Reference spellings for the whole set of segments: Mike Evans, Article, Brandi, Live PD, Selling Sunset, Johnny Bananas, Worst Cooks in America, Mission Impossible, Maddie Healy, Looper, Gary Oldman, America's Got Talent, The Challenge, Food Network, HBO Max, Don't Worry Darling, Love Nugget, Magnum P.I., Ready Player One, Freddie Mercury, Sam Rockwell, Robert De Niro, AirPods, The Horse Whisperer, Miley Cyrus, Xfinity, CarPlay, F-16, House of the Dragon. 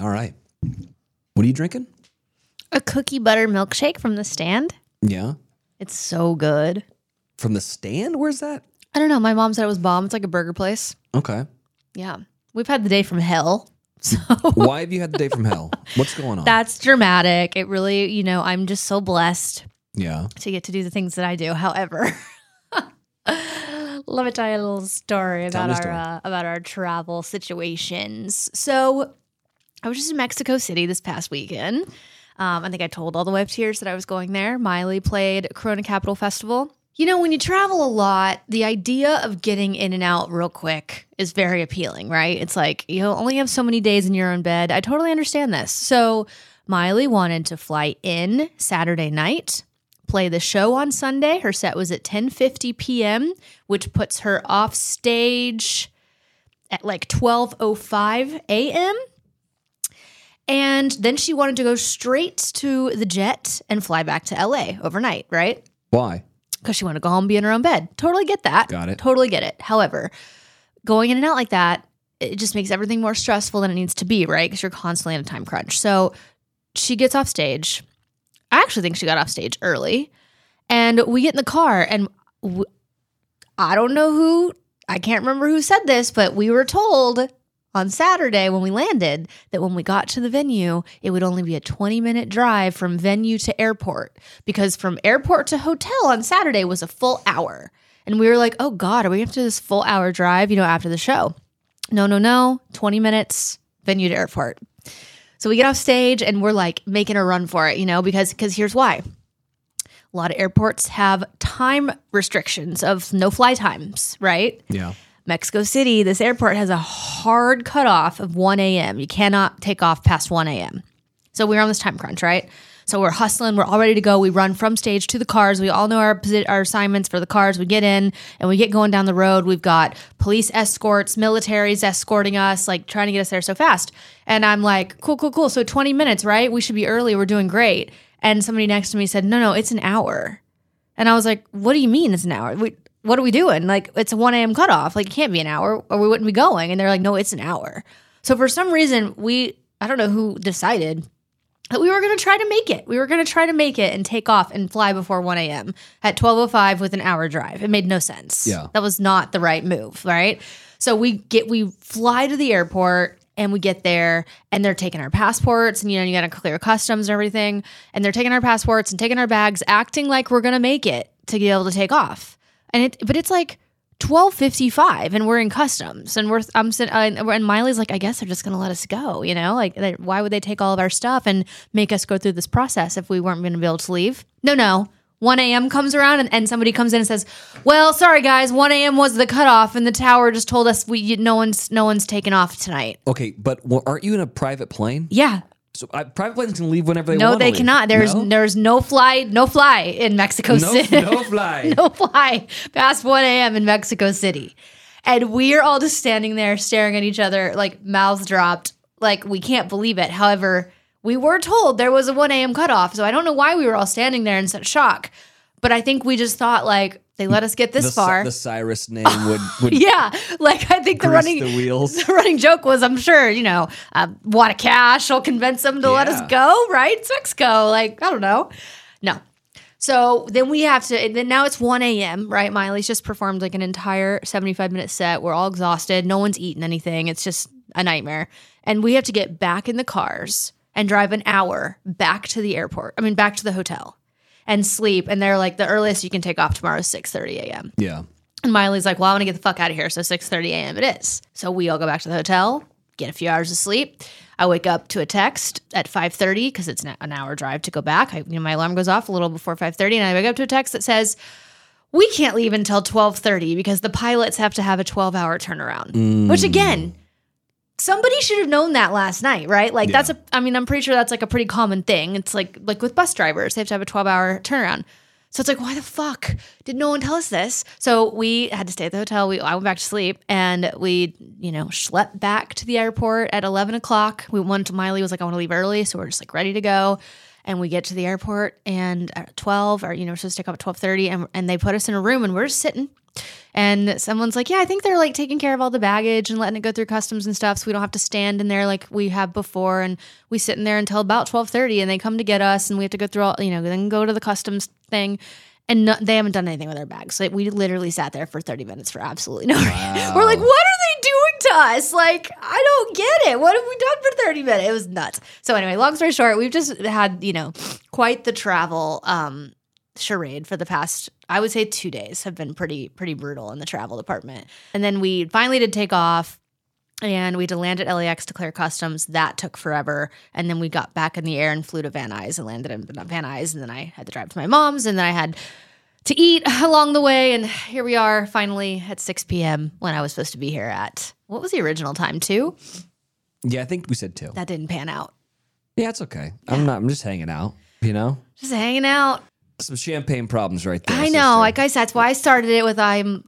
All right. What are you drinking? A cookie butter milkshake from The Stand. Yeah. It's so good. From The Stand? Where's that? I don't know. My mom said it was bomb. It's like a burger place. Okay. Yeah. We've had the day from hell. So why have you had the day from hell? What's going on? That's dramatic. It really, you know, I'm just so blessed. Yeah. To get to do the things that I do. However, let me tell you a little story about our travel situations. So I was just in Mexico City this past weekend. I think I told all the web tiers that I was going there. Miley played Corona Capital Festival. You know, when you travel a lot, the idea of getting in and out real quick is very appealing, right? It's like, you'll only have so many days in your own bed. I totally understand this. So Miley wanted to fly in Saturday night, play the show on Sunday. Her set was at 10:50 p.m., which puts her off stage at like 12:05 a.m., and then she wanted to go straight to the jet and fly back to L.A. overnight, right? Why? Because she wanted to go home and be in her own bed. Totally get that. Got it. Totally get it. However, going in and out like that, it just makes everything more stressful than it needs to be, right? Because you're constantly in a time crunch. So she gets off stage. I actually think she got off stage early. And we get in the car, and I can't remember who said this, but we were told on Saturday when we landed that when we got to the venue, it would only be a 20-minute drive from venue to airport, because from airport to hotel on Saturday was a full hour. And we were like, oh God, are we going to do this full hour drive, you know, after the show? No, 20 minutes, venue to airport. So we get off stage and we're like making a run for it, you know, because here's why. A lot of airports have time restrictions of no fly times, right? Yeah. Mexico City, this airport has a hard cutoff of 1 a.m. You cannot take off past 1 a.m. So we're on this time crunch, right? So we're hustling. We're all ready to go. We run from stage to the cars. We all know our assignments for the cars. We get in and we get going down the road. We've got police escorts, militaries escorting us, like trying to get us there so fast. And I'm like, cool. So 20 minutes, right? We should be early. We're doing great. And somebody next to me said, no, it's an hour. And I was like, what do you mean it's an hour? What are we doing? Like, it's a 1 a.m. cutoff. Like, it can't be an hour or we wouldn't be going. And they're like, no, it's an hour. So for some reason, I don't know who decided that we were going to try to make it. We were going to try to make it and take off and fly before 1 a.m. at 12:05 with an hour drive. It made no sense. Yeah. That was not the right move, right? So we fly to the airport and we get there and they're taking our passports and, you know, you got to clear customs and everything. And they're taking our passports and taking our bags, acting like we're going to make it to be able to take off. And but it's like 12:55 and we're in customs and I'm sitting, and Miley's like, I guess they're just going to let us go. You know, like why would they take all of our stuff and make us go through this process if we weren't going to be able to leave? No. 1 a.m. comes around and somebody comes in and says, well, sorry guys, 1 a.m. was the cutoff and the tower just told us no one's taken off tonight. Okay. But aren't you in a private plane? Yeah. So private planes can leave whenever they want to. No, they cannot. There's no fly in Mexico City. No fly. No fly past 1 a.m. in Mexico City. And we're all just standing there staring at each other, like mouths dropped, like we can't believe it. However, we were told there was a 1 a.m. cutoff. So I don't know why we were all standing there in such shock. But I think we just thought like, they let us get this far. The Cyrus name would yeah. Like I think the running joke was, I'm sure, you know, want a cash. I'll convince them to let us go, right? It's Mexico. Like, I don't know. No. So then we have to, and then now it's 1 a.m., right? Miley's just performed like an entire 75-minute set. We're all exhausted. No one's eaten anything. It's just a nightmare. And we have to get back in the cars and drive an hour back to the airport. I mean, back to the hotel. And sleep, and they're like, the earliest you can take off tomorrow is 6:30 a.m. Yeah. And Miley's like, well, I want to get the fuck out of here, so 6:30 a.m. it is. So we all go back to the hotel, get a few hours of sleep. I wake up to a text at 5:30 because it's an hour drive to go back. My alarm goes off a little before 5:30, and I wake up to a text that says, we can't leave until 12:30 because the pilots have to have a 12-hour turnaround, which again, somebody should have known that last night, right? Like that's I'm pretty sure that's like a pretty common thing. It's like with bus drivers, they have to have a 12-hour turnaround. So it's like, why the fuck did no one tell us this? So we had to stay at the hotel. I went back to sleep and we, you know, schlepped back to the airport at 11 o'clock. Miley was like, I want to leave early. So we're just like ready to go. And we get to the airport and at 12 or, you know, we're supposed to take off at 12:30 and they put us in a room and we're just sitting And someone's like, yeah, I think they're like taking care of all the baggage and letting it go through customs and stuff. So we don't have to stand in there like we have before. And we sit in there until about 12:30 and they come to get us and we have to go through all, you know, then go to the customs thing. And no, they haven't done anything with our bags. Like, we literally sat there for 30 minutes for absolutely no reason. Wow. We're like, what are they doing to us? Like, I don't get it. What have we done for 30 minutes? It was nuts. So anyway, long story short, we've just had, you know, quite the travel charade for the past, I would say 2 days have been pretty brutal in the travel department. And then we finally did take off. And we had to land at LAX, declare customs. That took forever. And then we got back in the air and flew to Van Nuys and landed in Van Nuys. And then I had to drive to my mom's. And then I had to eat along the way. And here we are finally at 6 p.m. when I was supposed to be here at, what was the original time, 2? Yeah, I think we said 2. That didn't pan out. Yeah, it's okay. Yeah. I'm just hanging out, you know? Just hanging out. Some champagne problems right there. I know. Sister. Like I said, that's why I started it with I'm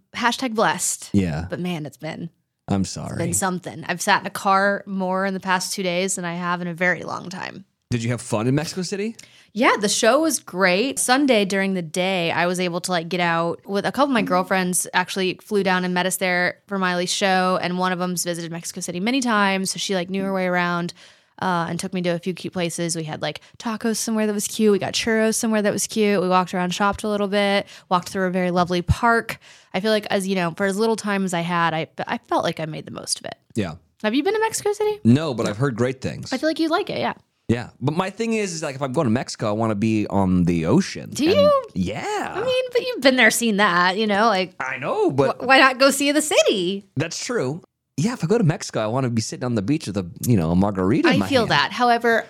#blessed. Yeah. But man, it's been... I'm sorry. It's been something. I've sat in a car more in the past 2 days than I have in a very long time. Did you have fun in Mexico City? Yeah, the show was great. Sunday during the day, I was able to like get out with a couple of my girlfriends actually flew down and met us there for Miley's show. And one of them's visited Mexico City many times. So she like knew her way around and took me to a few cute places. We had like tacos somewhere that was cute. We got churros somewhere that was cute. We walked around, shopped a little bit, walked through a very lovely park. I feel like, as you know, for as little time as I had, I felt like I made the most of it. Yeah. Have you been to Mexico City? No, but I've heard great things. I feel like you'd like it, yeah. Yeah. But my thing is like if I'm going to Mexico, I want to be on the ocean. Do you? Yeah. I mean, but you've been there, seen that, you know, like. I know, but. Why not go see the city? That's true. Yeah, if I go to Mexico, I want to be sitting on the beach with a, you know, a margarita in my hand. I feel that. However,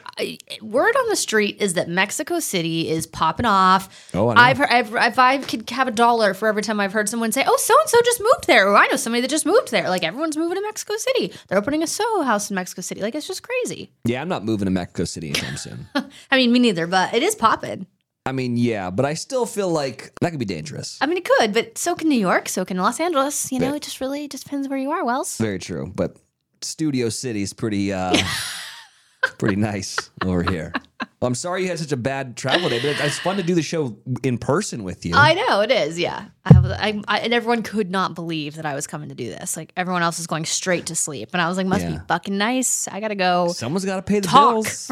word on the street is that Mexico City is popping off. Oh, I know. If I could have $1 for every time I've heard someone say, oh, so-and-so just moved there. Or I know somebody that just moved there. Like, everyone's moving to Mexico City. They're opening a Soho House in Mexico City. Like, it's just crazy. Yeah, I'm not moving to Mexico City anytime soon. I mean, me neither, but it is popping. I mean, yeah, but I still feel like that could be dangerous. I mean, it could, but so can New York, so can Los Angeles. You know, it just really just depends where you are, Wells. Very true, but Studio City is pretty, pretty nice over here. Well, I'm sorry you had such a bad travel day, but it's fun to do the show in person with you. I know, it is, yeah. And everyone could not believe that I was coming to do this. Like, everyone else was going straight to sleep. And I was like, must be fucking nice. I got to go. Someone's got to pay the bills. Someone's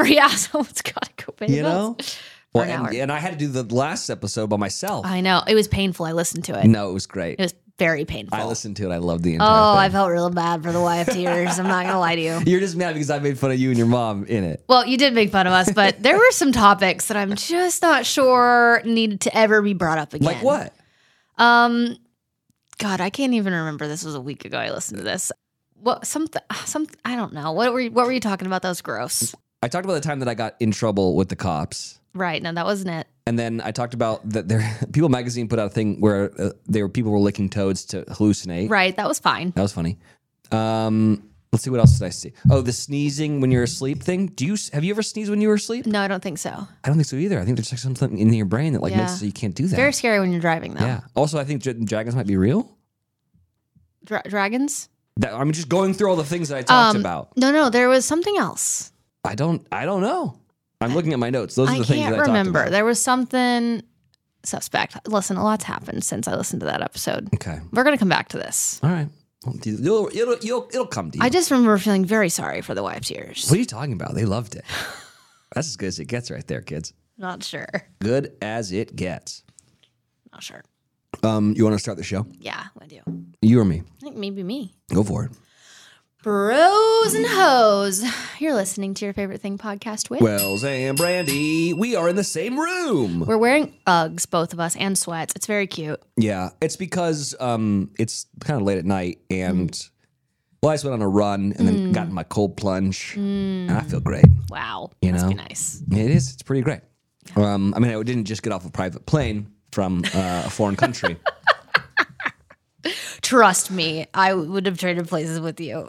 got to go pay the bills. Well, and I had to do the last episode by myself. I know. It was painful. I listened to it. No, it was great. It was very painful. I listened to it. I loved the entire thing. I felt real bad for the wife tears. I'm not going to lie to you. You're just mad because I made fun of you and your mom in it. Well, you did make fun of us, but there were some topics that I'm just not sure needed to ever be brought up again. Like what? God, I can't even remember. This was a week ago I listened to this. What? Something. I don't know. What were you talking about? That was gross. I talked about the time that I got in trouble with the cops. Right. No, that wasn't it. And then I talked about that People Magazine put out a thing where people were licking toads to hallucinate. Right. That was fine. That was funny. Let's see. What else did I see? Oh, the sneezing when you're asleep thing. Have you ever sneezed when you were asleep? No, I don't think so. I don't think so either. I think there's like something in your brain that like makes it so you can't do that. Very scary when you're driving though. Yeah. Also, I think dragons might be real. Dragons? I'm just going through all the things that I talked about. No. There was something else. I don't know. I'm looking at my notes. Those are the things that I talked about. I can't remember. There was something suspect. Listen, a lot's happened since I listened to that episode. Okay. We're going to come back to this. All right. It'll come to you. I just remember feeling very sorry for the wife's ears. What are you talking about? They loved it. That's as good as it gets right there, kids. Not sure. Good as it gets. Not sure. You want to start the show? Yeah, I do. You or me? I think maybe me. Go for it. Bros and hoes, you're listening to your favorite thing podcast with Wells and Brandi. We are in the same room. We're wearing Uggs, both of us, and sweats. It's very cute. Yeah, it's because it's kind of late at night, and I just went on a run and then got in my cold plunge, and I feel great. Wow, you must be nice. It is. It's pretty great. I mean, I didn't just get off a private plane from a foreign country. Trust me, I would have traded places with you.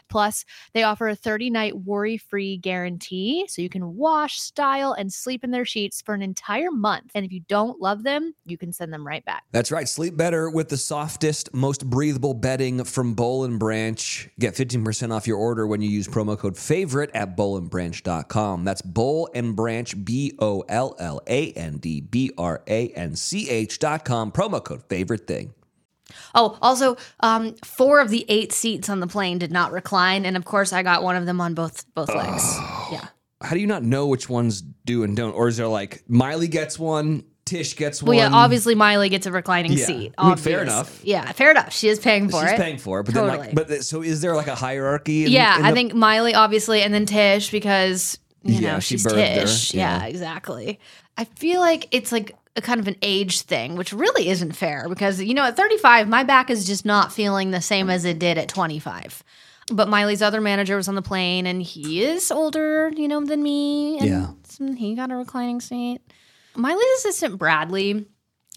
Plus, they offer a 30-night worry-free guarantee, so you can wash, style, and sleep in their sheets for an entire month. And if you don't love them, you can send them right back. That's right. Sleep better with the softest, most breathable bedding from Boll & Branch. Get 15% off your order when you use promo code FAVORITE at BowlAndBranch.com. That's Boll & Branch, BollandBranch.com. Promo code FAVORITE thing. Oh, also, 4 of the 8 seats on the plane did not recline. And of course, I got one of them on both legs. Yeah. How do you not know which ones do and don't? Or is there like Miley gets one, Tish gets one? Well, yeah, obviously Miley gets a reclining seat. I mean, fair enough. Yeah, fair enough. She is paying for it. She's paying for it. But totally. So is there like a hierarchy? I think Miley, obviously, and then Tish because, you know, she's Tish. Her, yeah, exactly. I feel like it's like a kind of an age thing, which really isn't fair because, you know, at 35, my back is just not feeling the same as it did at 25. But Miley's other manager was on the plane, and he is older, you know, than me. And he got a reclining seat. Miley's assistant, Bradley,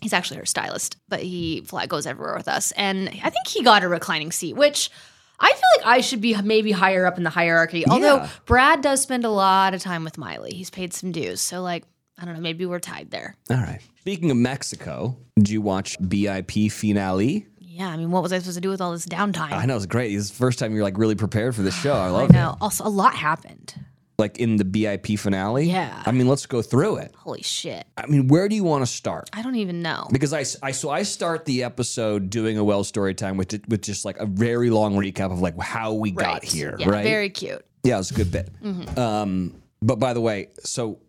he's actually her stylist, but he goes everywhere with us. And I think he got a reclining seat, which I feel like I should be maybe higher up in the hierarchy. Although Brad does spend a lot of time with Miley. He's paid some dues. So, like, I don't know, maybe we're tied there. All right. Speaking of Mexico, did you watch BIP Finale? Yeah, I mean, what was I supposed to do with all this downtime? I know, it's great. It's the first time you're like really prepared for this show. I love it. I know. It. Also, a lot happened. Like in the BIP finale? Yeah. I mean, let's go through it. Holy shit. I mean, where do you want to start? I don't even know. Because I start the episode doing a Wells story time with just like a very long recap of like how we got here, right? Very cute. Yeah, it was a good bit. Mm-hmm. But by the way, so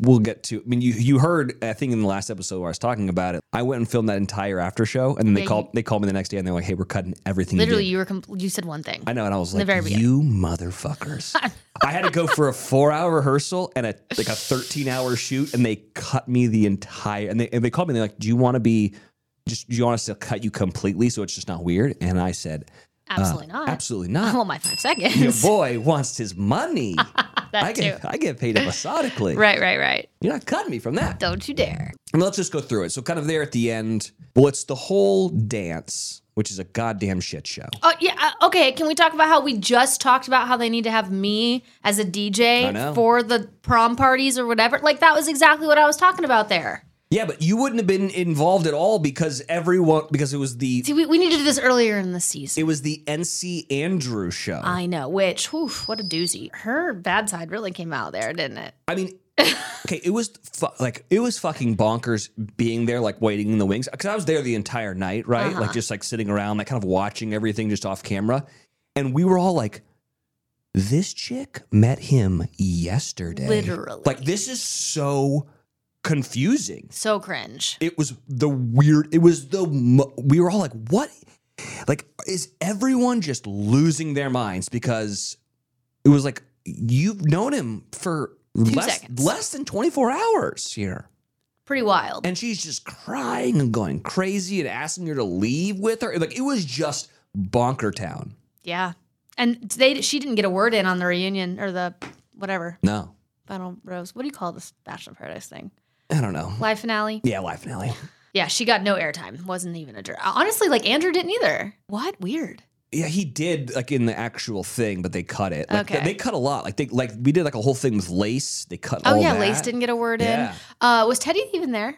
we'll get to, I mean, you heard, I think in the last episode where I was talking about it, I went and filmed that entire after show, and then they called me the next day, and they're like, hey, we're cutting everything. Literally, you said one thing. I know, and I was like, you motherfuckers. I had to go for a 4-hour rehearsal and a 13-hour shoot, and they cut me the entire, and they called me, and they're like, do you want us to cut you completely so it's just not weird? And I said, absolutely not. Absolutely not. I want my 5 seconds. Your boy wants his money. I get paid episodically. Right. You're not cutting me from that. Don't you dare. And let's just go through it. So kind of there at the end, well, it's the whole dance, which is a goddamn shit show. Oh, yeah. Okay, can we talk about how we just talked about how they need to have me as a DJ for the prom parties or whatever? Like, that was exactly what I was talking about there. Yeah, but you wouldn't have been involved at all because it was the... See, we need to do this earlier in the season. It was the NC Andrew show. I know, which, what a doozy. Her bad side really came out there, didn't it? I mean, okay, it was fucking bonkers being there, like waiting in the wings. Because I was there the entire night, right? Uh-huh. Like just like sitting around, like kind of watching everything just off camera. And we were all like... This chick met him yesterday. Literally. Like this is so... confusing. So cringe. It was the weird, we were all like, what? Like, is everyone just losing their minds? Because it was like, you've known him for less than 24 hours here. Pretty wild. And she's just crying and going crazy and asking her to leave with her. Like, it was just bonker town. Yeah. And she didn't get a word in on the reunion or the whatever. No. Final Rose. What do you call this Bachelor Paradise thing? I don't know. Live finale? Yeah, live finale. Yeah, she got no airtime. Wasn't even a jerk. Honestly, like Andrew didn't either. What? Weird. Yeah, he did like in the actual thing, but they cut it. Like, okay. They cut a lot. Like we did like a whole thing with Lace. They cut all that. Oh yeah, Lace didn't get a word in. Was Teddy even there?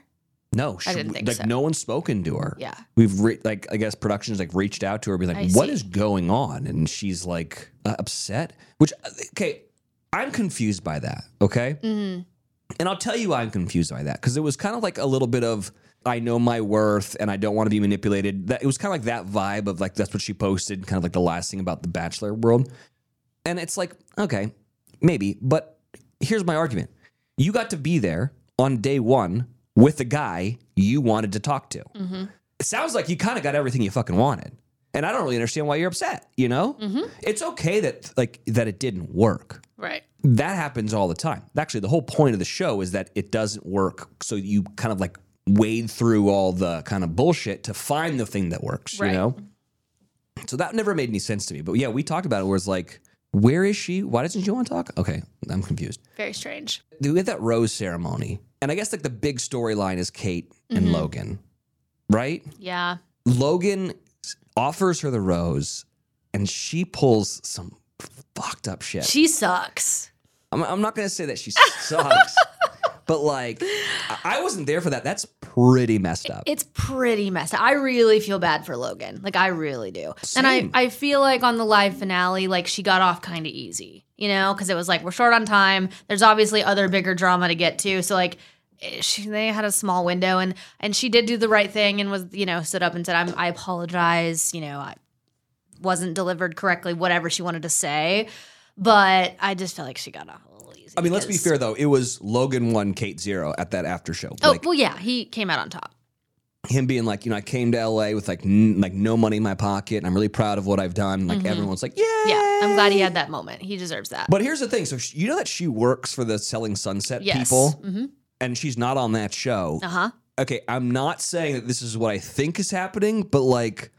No. I didn't think so. No one's spoken to her. Yeah. We've I guess production's like reached out to her, be like, what is going on? And she's like upset. Which, okay, I'm confused by that, okay? Mm-hmm. And I'll tell you why I'm confused by that, because it was kind of like a little bit of I know my worth and I don't want to be manipulated. That it was kind of like that vibe of like, that's what she posted, kind of like the last thing about the Bachelor world. And it's like, okay, maybe, but here's my argument. You got to be there on day one with the guy you wanted to talk to. Mm-hmm. It sounds like you kind of got everything you fucking wanted. And I don't really understand why you're upset, you know? Mm-hmm. It's okay that like that it didn't work. Right. That happens all the time. Actually, the whole point of the show is that it doesn't work, so you kind of like wade through all the kind of bullshit to find the thing that works, right. You know? So that never made any sense to me. But yeah, we talked about it where it's like, where is she? Why doesn't she want to talk? Okay, I'm confused. Very strange. We had that rose ceremony. And I guess like the big storyline is Kate and mm-hmm. Logan, right? Yeah. Logan offers her the rose, and she pulls some fucked up shit. She sucks. I'm not going to say that she sucks, but like, I wasn't there for that. That's pretty messed up. It's pretty messed up. I really feel bad for Logan. Like, I really do. Same. And I feel like on the live finale, like, she got off kind of easy, you know, because it was like, we're short on time. There's obviously other bigger drama to get to. So, like, they had a small window, and she did do the right thing and was, you know, stood up and said, I apologize, you know, I wasn't delivered correctly, whatever she wanted to say. But I just felt like she got off a little easy. I mean, let's be fair, though. It was Logan 1, Kate 0 at that after show. Oh, like, well, yeah. He came out on top. Him being like, you know, I came to L.A. with like no money in my pocket, and I'm really proud of what I've done. Like, mm-hmm. Everyone's like, yay! Yeah, I'm glad he had that moment. He deserves that. But here's the thing. So, you know that she works for the Selling Sunset yes. people? Mm-hmm. And she's not on that show. Uh-huh. Okay, I'm not saying that this is what I think is happening, but like,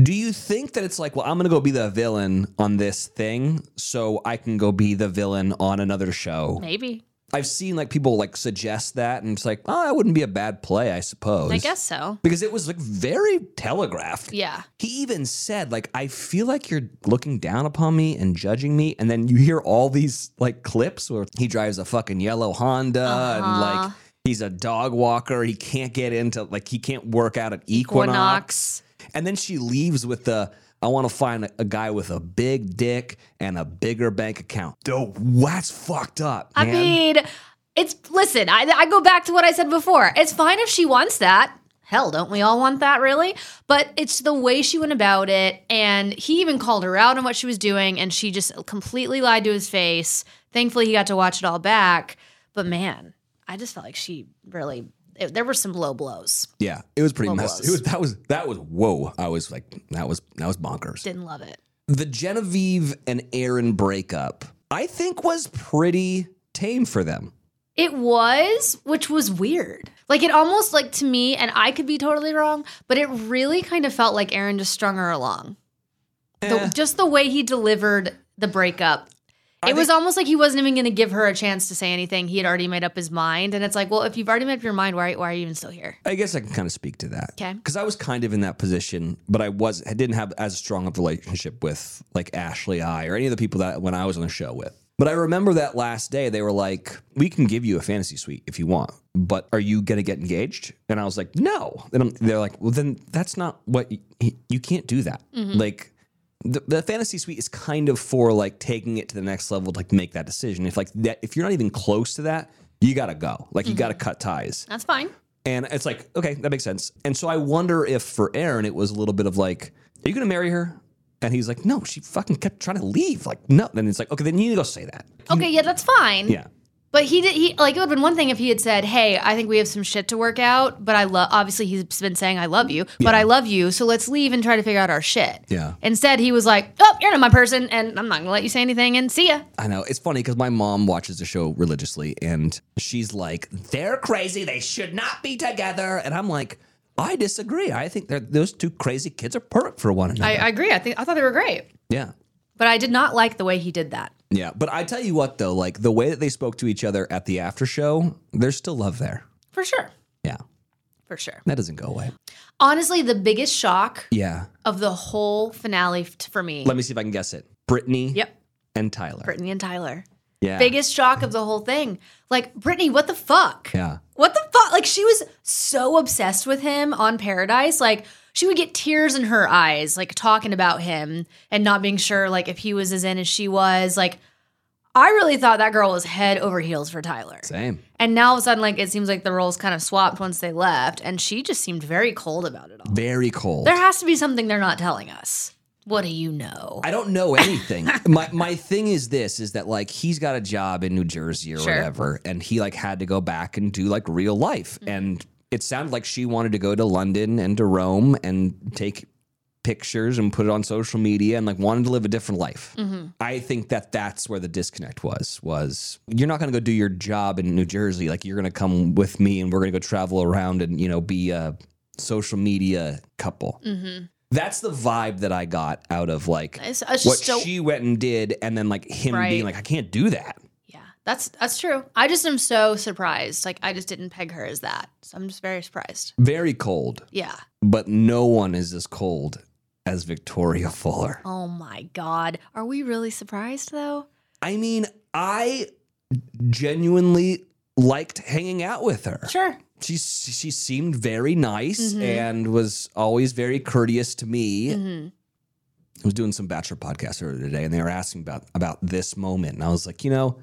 do you think that it's like, well, I'm going to go be the villain on this thing so I can go be the villain on another show? Maybe. I've seen like people like suggest that, and it's like, oh, that wouldn't be a bad play, I suppose. I guess so. Because it was like very telegraphed. Yeah. He even said like, I feel like you're looking down upon me and judging me. And then you hear all these like clips where he drives a fucking yellow Honda and like he's a dog walker. He can't get into like, he can't work out at Equinox. And then she leaves with the, I want to find a guy with a big dick and a bigger bank account. Oh, that's fucked up, man. I mean, listen, I go back to what I said before. It's fine if she wants that. Hell, don't we all want that, really? But it's the way she went about it, and he even called her out on what she was doing, and she just completely lied to his face. Thankfully, he got to watch it all back. But, man, I just felt like she really... there were some low blows. Yeah, it was pretty messed up. That was whoa. I was like, that was bonkers. Didn't love it. The Genevieve and Aaron breakup, I think, was pretty tame for them. It was, which was weird. Like, it almost like to me, and I could be totally wrong, but it really kind of felt like Aaron just strung her along. Just the way he delivered the breakup. It was almost like he wasn't even going to give her a chance to say anything. He had already made up his mind. And it's like, well, if you've already made up your mind, why are you even still here? I guess I can kind of speak to that. Okay. Because I was kind of in that position, but I didn't have as strong of a relationship with like Ashley I or any of the people that when I was on the show with. But I remember that last day, they were like, we can give you a fantasy suite if you want, but are you going to get engaged? And I was like, no. And they're like, well, then that's not what you can't do that. Mm-hmm. Like, the fantasy suite is kind of for like taking it to the next level to like make that decision. If like that, if you're not even close to that, you got to go. Like, mm-hmm. You got to cut ties. That's fine. And it's like, okay, that makes sense. And so I wonder if for Aaron, it was a little bit of like, are you going to marry her? And he's like, no, she fucking kept trying to leave. Like, no. And it's like, okay, then you need to go say that. Okay. Yeah, that's fine. Yeah. But he like, it would have been one thing if he had said, hey, I think we have some shit to work out, but obviously he's been saying, I love you, but I love you, so let's leave and try to figure out our shit. Yeah. Instead, he was like, oh, you're not my person, and I'm not going to let you say anything, and see ya. I know. It's funny, because my mom watches the show religiously, and she's like, they're crazy, they should not be together. And I'm like, I disagree. I think those two crazy kids are perfect for one another. I agree. I thought they were great. Yeah. But I did not like the way he did that. Yeah, but I tell you what, though, like the way that they spoke to each other at the after show, there's still love there. For sure. Yeah. For sure. That doesn't go away. Honestly, the biggest shock of the whole finale for me. Let me see if I can guess it. Brittany and Tyler. Brittany and Tyler. Yeah. Biggest shock of the whole thing. Like, Brittany, what the fuck? Yeah. What the fuck? Like, she was so obsessed with him on Paradise. Like, she would get tears in her eyes, like, talking about him and not being sure, like, if he was as in as she was. Like, I really thought that girl was head over heels for Tyler. Same. And now all of a sudden, like, it seems like the roles kind of swapped once they left, and she just seemed very cold about it all. Very cold. There has to be something they're not telling us. What do you know? I don't know anything. My thing is this, is that, like, he's got a job in New Jersey or whatever, and he, like, had to go back and do, like, real life. Mm-hmm. And it sounded like she wanted to go to London and to Rome and take pictures and put it on social media and, like, wanted to live a different life. Mm-hmm. I think that that's where the disconnect was you're not going to go do your job in New Jersey. Like, you're going to come with me and we're going to go travel around and, you know, be a social media couple. Mm-hmm. That's the vibe that I got out of, like, she went and did, and then, like, him being like, I can't do that. Yeah, that's true. I just am so surprised. Like, I just didn't peg her as that. So I'm just very surprised. Very cold. Yeah. But no one is as cold as Victoria Fuller. Oh my God. Are we really surprised though? I mean, I genuinely liked hanging out with her. Sure. She seemed very nice and was always very courteous to me. Mm-hmm. I was doing some Bachelor podcast earlier today and they were asking about this moment. And I was like, you know,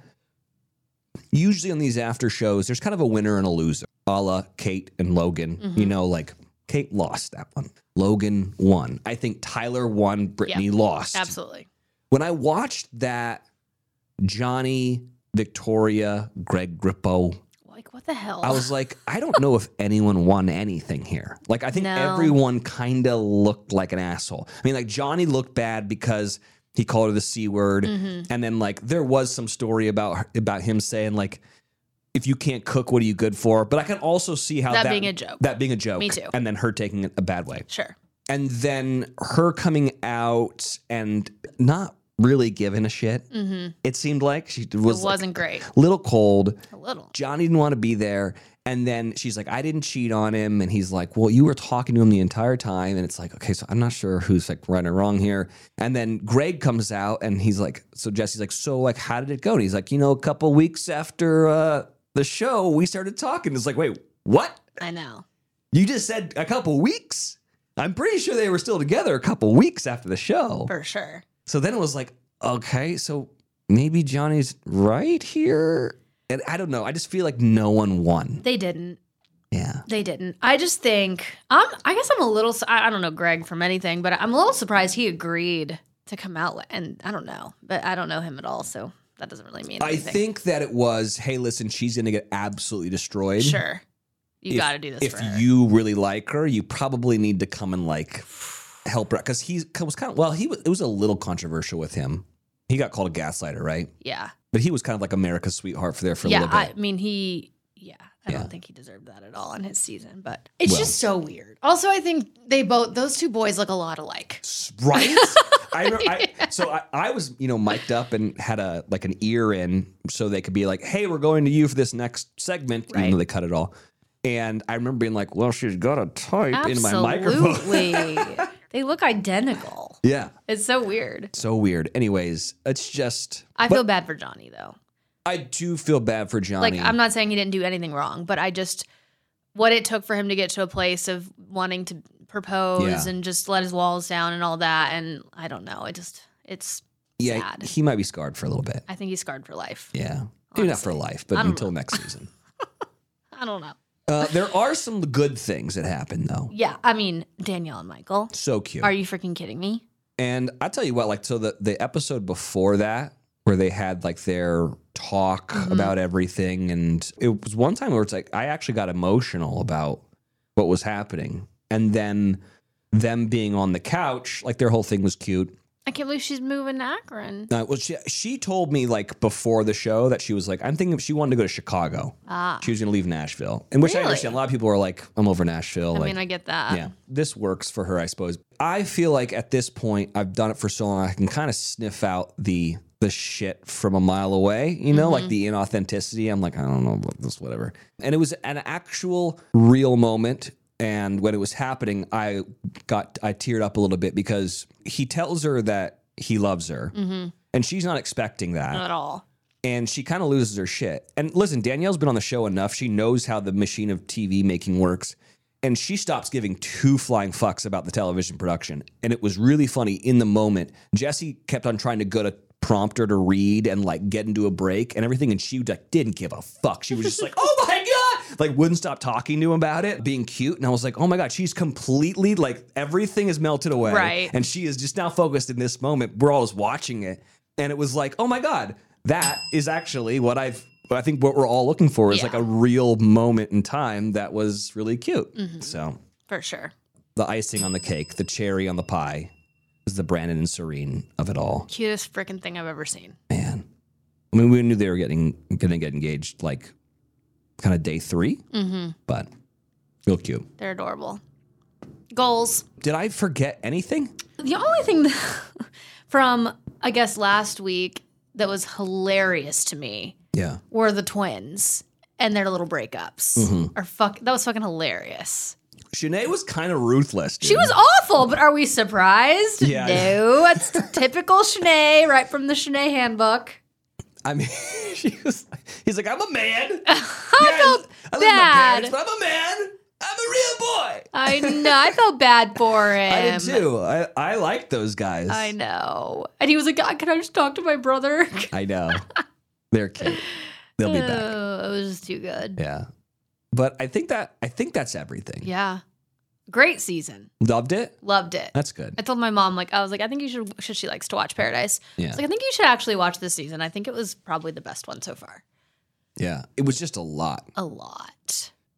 usually on these after shows, there's kind of a winner and a loser, a la Kate and Logan, you know, like, Kate lost that one. Logan won. I think Tyler won. Brittany lost. Absolutely. When I watched that Johnny, Victoria, Greg Grippo. Like, what the hell? I was like, I don't know if anyone won anything here. Like, I think everyone kind of looked like an asshole. I mean, like, Johnny looked bad because he called her the C word. Mm-hmm. And then, like, there was some story about him saying, like, if you can't cook, what are you good for? But I can also see how that being a joke. That being a joke. Me too. And then her taking it a bad way. Sure. And then her coming out and not really giving a shit. Mm-hmm. It seemed like she was. It wasn't, like, great. A little cold. A little. Johnny didn't want to be there. And then she's like, I didn't cheat on him. And he's like, well, you were talking to him the entire time. And it's like, okay, so I'm not sure who's, like, right or wrong here. And then Greg comes out and he's like, so Jesse's like, so, like, how did it go? And he's like, you know, a couple weeks after, the show, we started talking. It's like, wait, what? I know. You just said a couple weeks. I'm pretty sure they were still together a couple weeks after the show. For sure. So then it was like, okay, so maybe Johnny's right here. And I don't know. I just feel like no one won. They didn't. Yeah. They didn't. I just think, I guess I'm a little, I don't know Greg from anything, but I'm a little surprised he agreed to come out. And I don't know, but I don't know him at all, so. That doesn't really mean anything. I think that it was, hey, listen, she's going to get absolutely destroyed. Sure. You got to do this for her. If you really like her, you probably need to come and, like, help her. Because he was kind of, well, it was a little controversial with him. He got called a gaslighter, right? Yeah. But he was kind of like America's sweetheart for a little bit. Yeah, I mean, I don't think he deserved that at all on his season, but it's just so weird. Also, I think those two boys look a lot alike. Right? I was, you know, mic'd up and had an ear in so they could be like, hey, we're going to you for this next segment, even though they cut it all. And I remember being like, well, she's got a type in my microphone. Absolutely. They look identical. Yeah. It's so weird. So weird. Anyways, it's just. I feel bad for Johnny, though. I do feel bad for Johnny. Like, I'm not saying he didn't do anything wrong, but I just, what it took for him to get to a place of wanting to propose and just let his walls down and all that. And I don't know. It's sad. He might be scarred for a little bit. I think he's scarred for life. Yeah. Honestly. Maybe not for life, but until next season. I don't know. There are some good things that happen, though. Yeah. I mean, Danielle and Michael. So cute. Are you freaking kidding me? And I'll tell you what, like, so the episode before that, where they had, like, their talk about everything. And it was one time where it's like, I actually got emotional about what was happening. And then them being on the couch, like, their whole thing was cute. I can't believe she's moving to Akron. Well, she told me, like, before the show that she was like, I'm thinking she wanted to go to Chicago. She was going to leave Nashville. And which I understand. A lot of people are like, I'm over Nashville. I mean, I get that. Yeah. This works for her, I suppose. I feel like at this point, I've done it for so long, I can kind of sniff out the shit from a mile away, you know, like the inauthenticity. I'm like, I don't know about this, whatever. And it was an actual real moment. And when it was happening, I teared up a little bit because he tells her that he loves her and she's not expecting that. Not at all. And she kind of loses her shit. And listen, Danielle's been on the show enough. She knows how the machine of TV making works. And she stops giving two flying fucks about the television production. And it was really funny in the moment. Jesse kept on trying to go to prompt her to read and like get into a break and everything. And she like didn't give a fuck. She was just like, oh my God, like wouldn't stop talking to him about it, being cute. And I was like, oh my God, she's completely like everything is melted away. Right. And she is just now focused in this moment. We're all just watching it. And it was like, oh my God, that is actually what I think what we're all looking for is like a real moment in time that was really cute. Mm-hmm. So for sure. The icing on the cake, the cherry on the pie is the Brandon and Serene of it all. Cutest freaking thing I've ever seen. Man. I mean, we knew they were gonna get engaged like kind of day three, but real cute. They're adorable. Goals. Did I forget anything? The only thing from, I guess, last week that was hilarious to me were the twins and their little breakups. Mm-hmm. That was fucking hilarious. Shanae was kind of ruthless, dude. She was awful, but are we surprised? Yeah. No, that's typical Shanae, right from the Shanae handbook. I mean, he's like, I'm a man. I felt bad. I live with my parents, but I'm a man. I'm a real boy. I know. I felt bad for him. I did too. I liked those guys. I know. And he was like, God, can I just talk to my brother? I know. They're cute. They'll be back. It was just too good. Yeah. But I think that's everything. Yeah. Great season. Loved it. That's good. I told my mom, like, I was like, I think you should she likes to watch Paradise. Yeah. I was like, I think you should actually watch this season. I think it was probably the best one so far. Yeah. It was just a lot.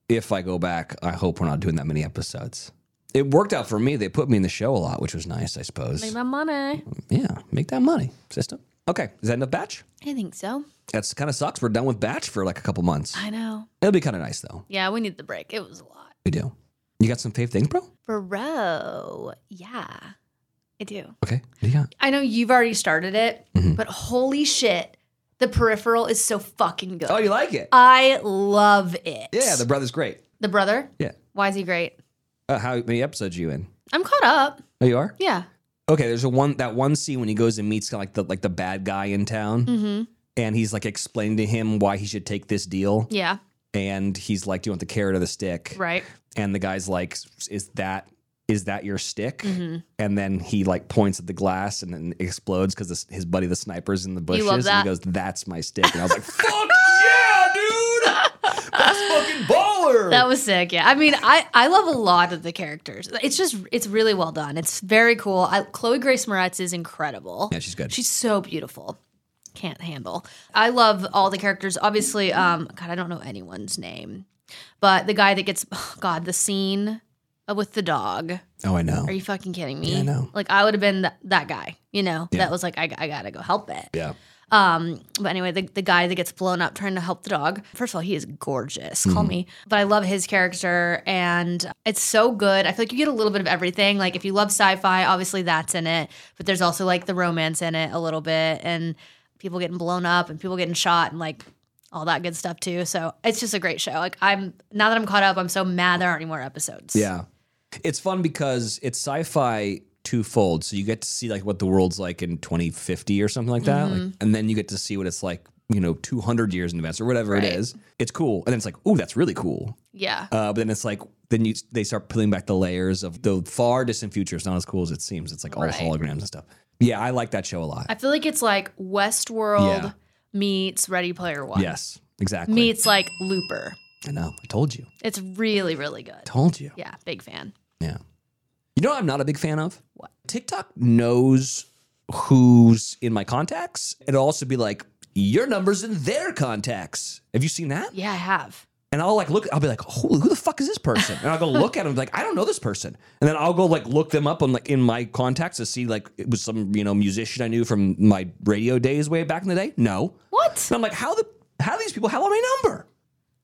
If I go back, I hope we're not doing that many episodes. It worked out for me. They put me in the show a lot, which was nice, I suppose. Make that money. Yeah. Make that money, system. Okay. Is that enough batch? I think so. That's kind of sucks. We're done with batch for like a couple months. I know. It'll be kind of nice though. Yeah, we need the break. It was a lot. We do. You got some fave things, bro? Bro. Yeah, I do. Okay. Yeah. I know you've already started it, but holy shit, The Peripheral is so fucking good. Oh, you like it? I love it. Yeah, the brother's great. The brother? Yeah. Why is he great? How many episodes are you in? I'm caught up. Oh, you are? Yeah. Okay, there's one scene when he goes and meets like the bad guy in town, and he's like explaining to him why he should take this deal. Yeah, and he's like, "Do you want the carrot or the stick?" Right. And the guy's like, "Is that your stick?" Mm-hmm. And then he like points at the glass and then explodes because his buddy the sniper's in the bushes. You love that? And he goes, "That's my stick." And I was like, "Fuck yeah, dude! That's fucking baller." That was sick. Yeah, I mean, I love a lot of the characters. It's really well done. It's very cool. Chloe Grace Moretz is incredible. Yeah, she's good. She's so beautiful. Can't handle. I love all the characters. Obviously, God, I don't know anyone's name, but the guy that gets, the scene with the dog. Oh, I know. Are you fucking kidding me? Yeah, I know. Like, I would have been that guy, you know, that was like, I gotta go help it. Yeah. But anyway, the guy that gets blown up trying to help the dog. First of all, he is gorgeous. Call me. But I love his character, and it's so good. I feel like you get a little bit of everything. Like, if you love sci-fi, obviously that's in it, but there's also like the romance in it a little bit, and people getting blown up and people getting shot and like all that good stuff too. So it's just a great show. Like, now that I'm caught up, I'm so mad there aren't any more episodes. Yeah. It's fun because it's sci-fi twofold. So you get to see like what the world's like in 2050 or something like that. Like, and then you get to see what it's like, you know, 200 years in advance or whatever it is. It's cool. And then it's like, ooh, that's really cool. Yeah. But then it's like, they start peeling back the layers of the far distant future. It's not as cool as it seems. It's like all holograms and stuff. Yeah, I like that show a lot. I feel like it's like Westworld meets Ready Player One. Yes, exactly. Meets like Looper. I know. I told you. It's really, really good. I told you. Yeah, big fan. Yeah. You know what I'm not a big fan of? What? TikTok knows who's in my contacts. It'll also be like, your number's in their contacts. Have you seen that? Yeah, I have. And I'll like look, I'll be like, holy, who the fuck is this person? And I'll go look at him like, I don't know this person. And then I'll go like look them up on like in my contacts to see like it was some, you know, musician I knew from my radio days way back in the day. No. What? And I'm like, how do these people have all my number?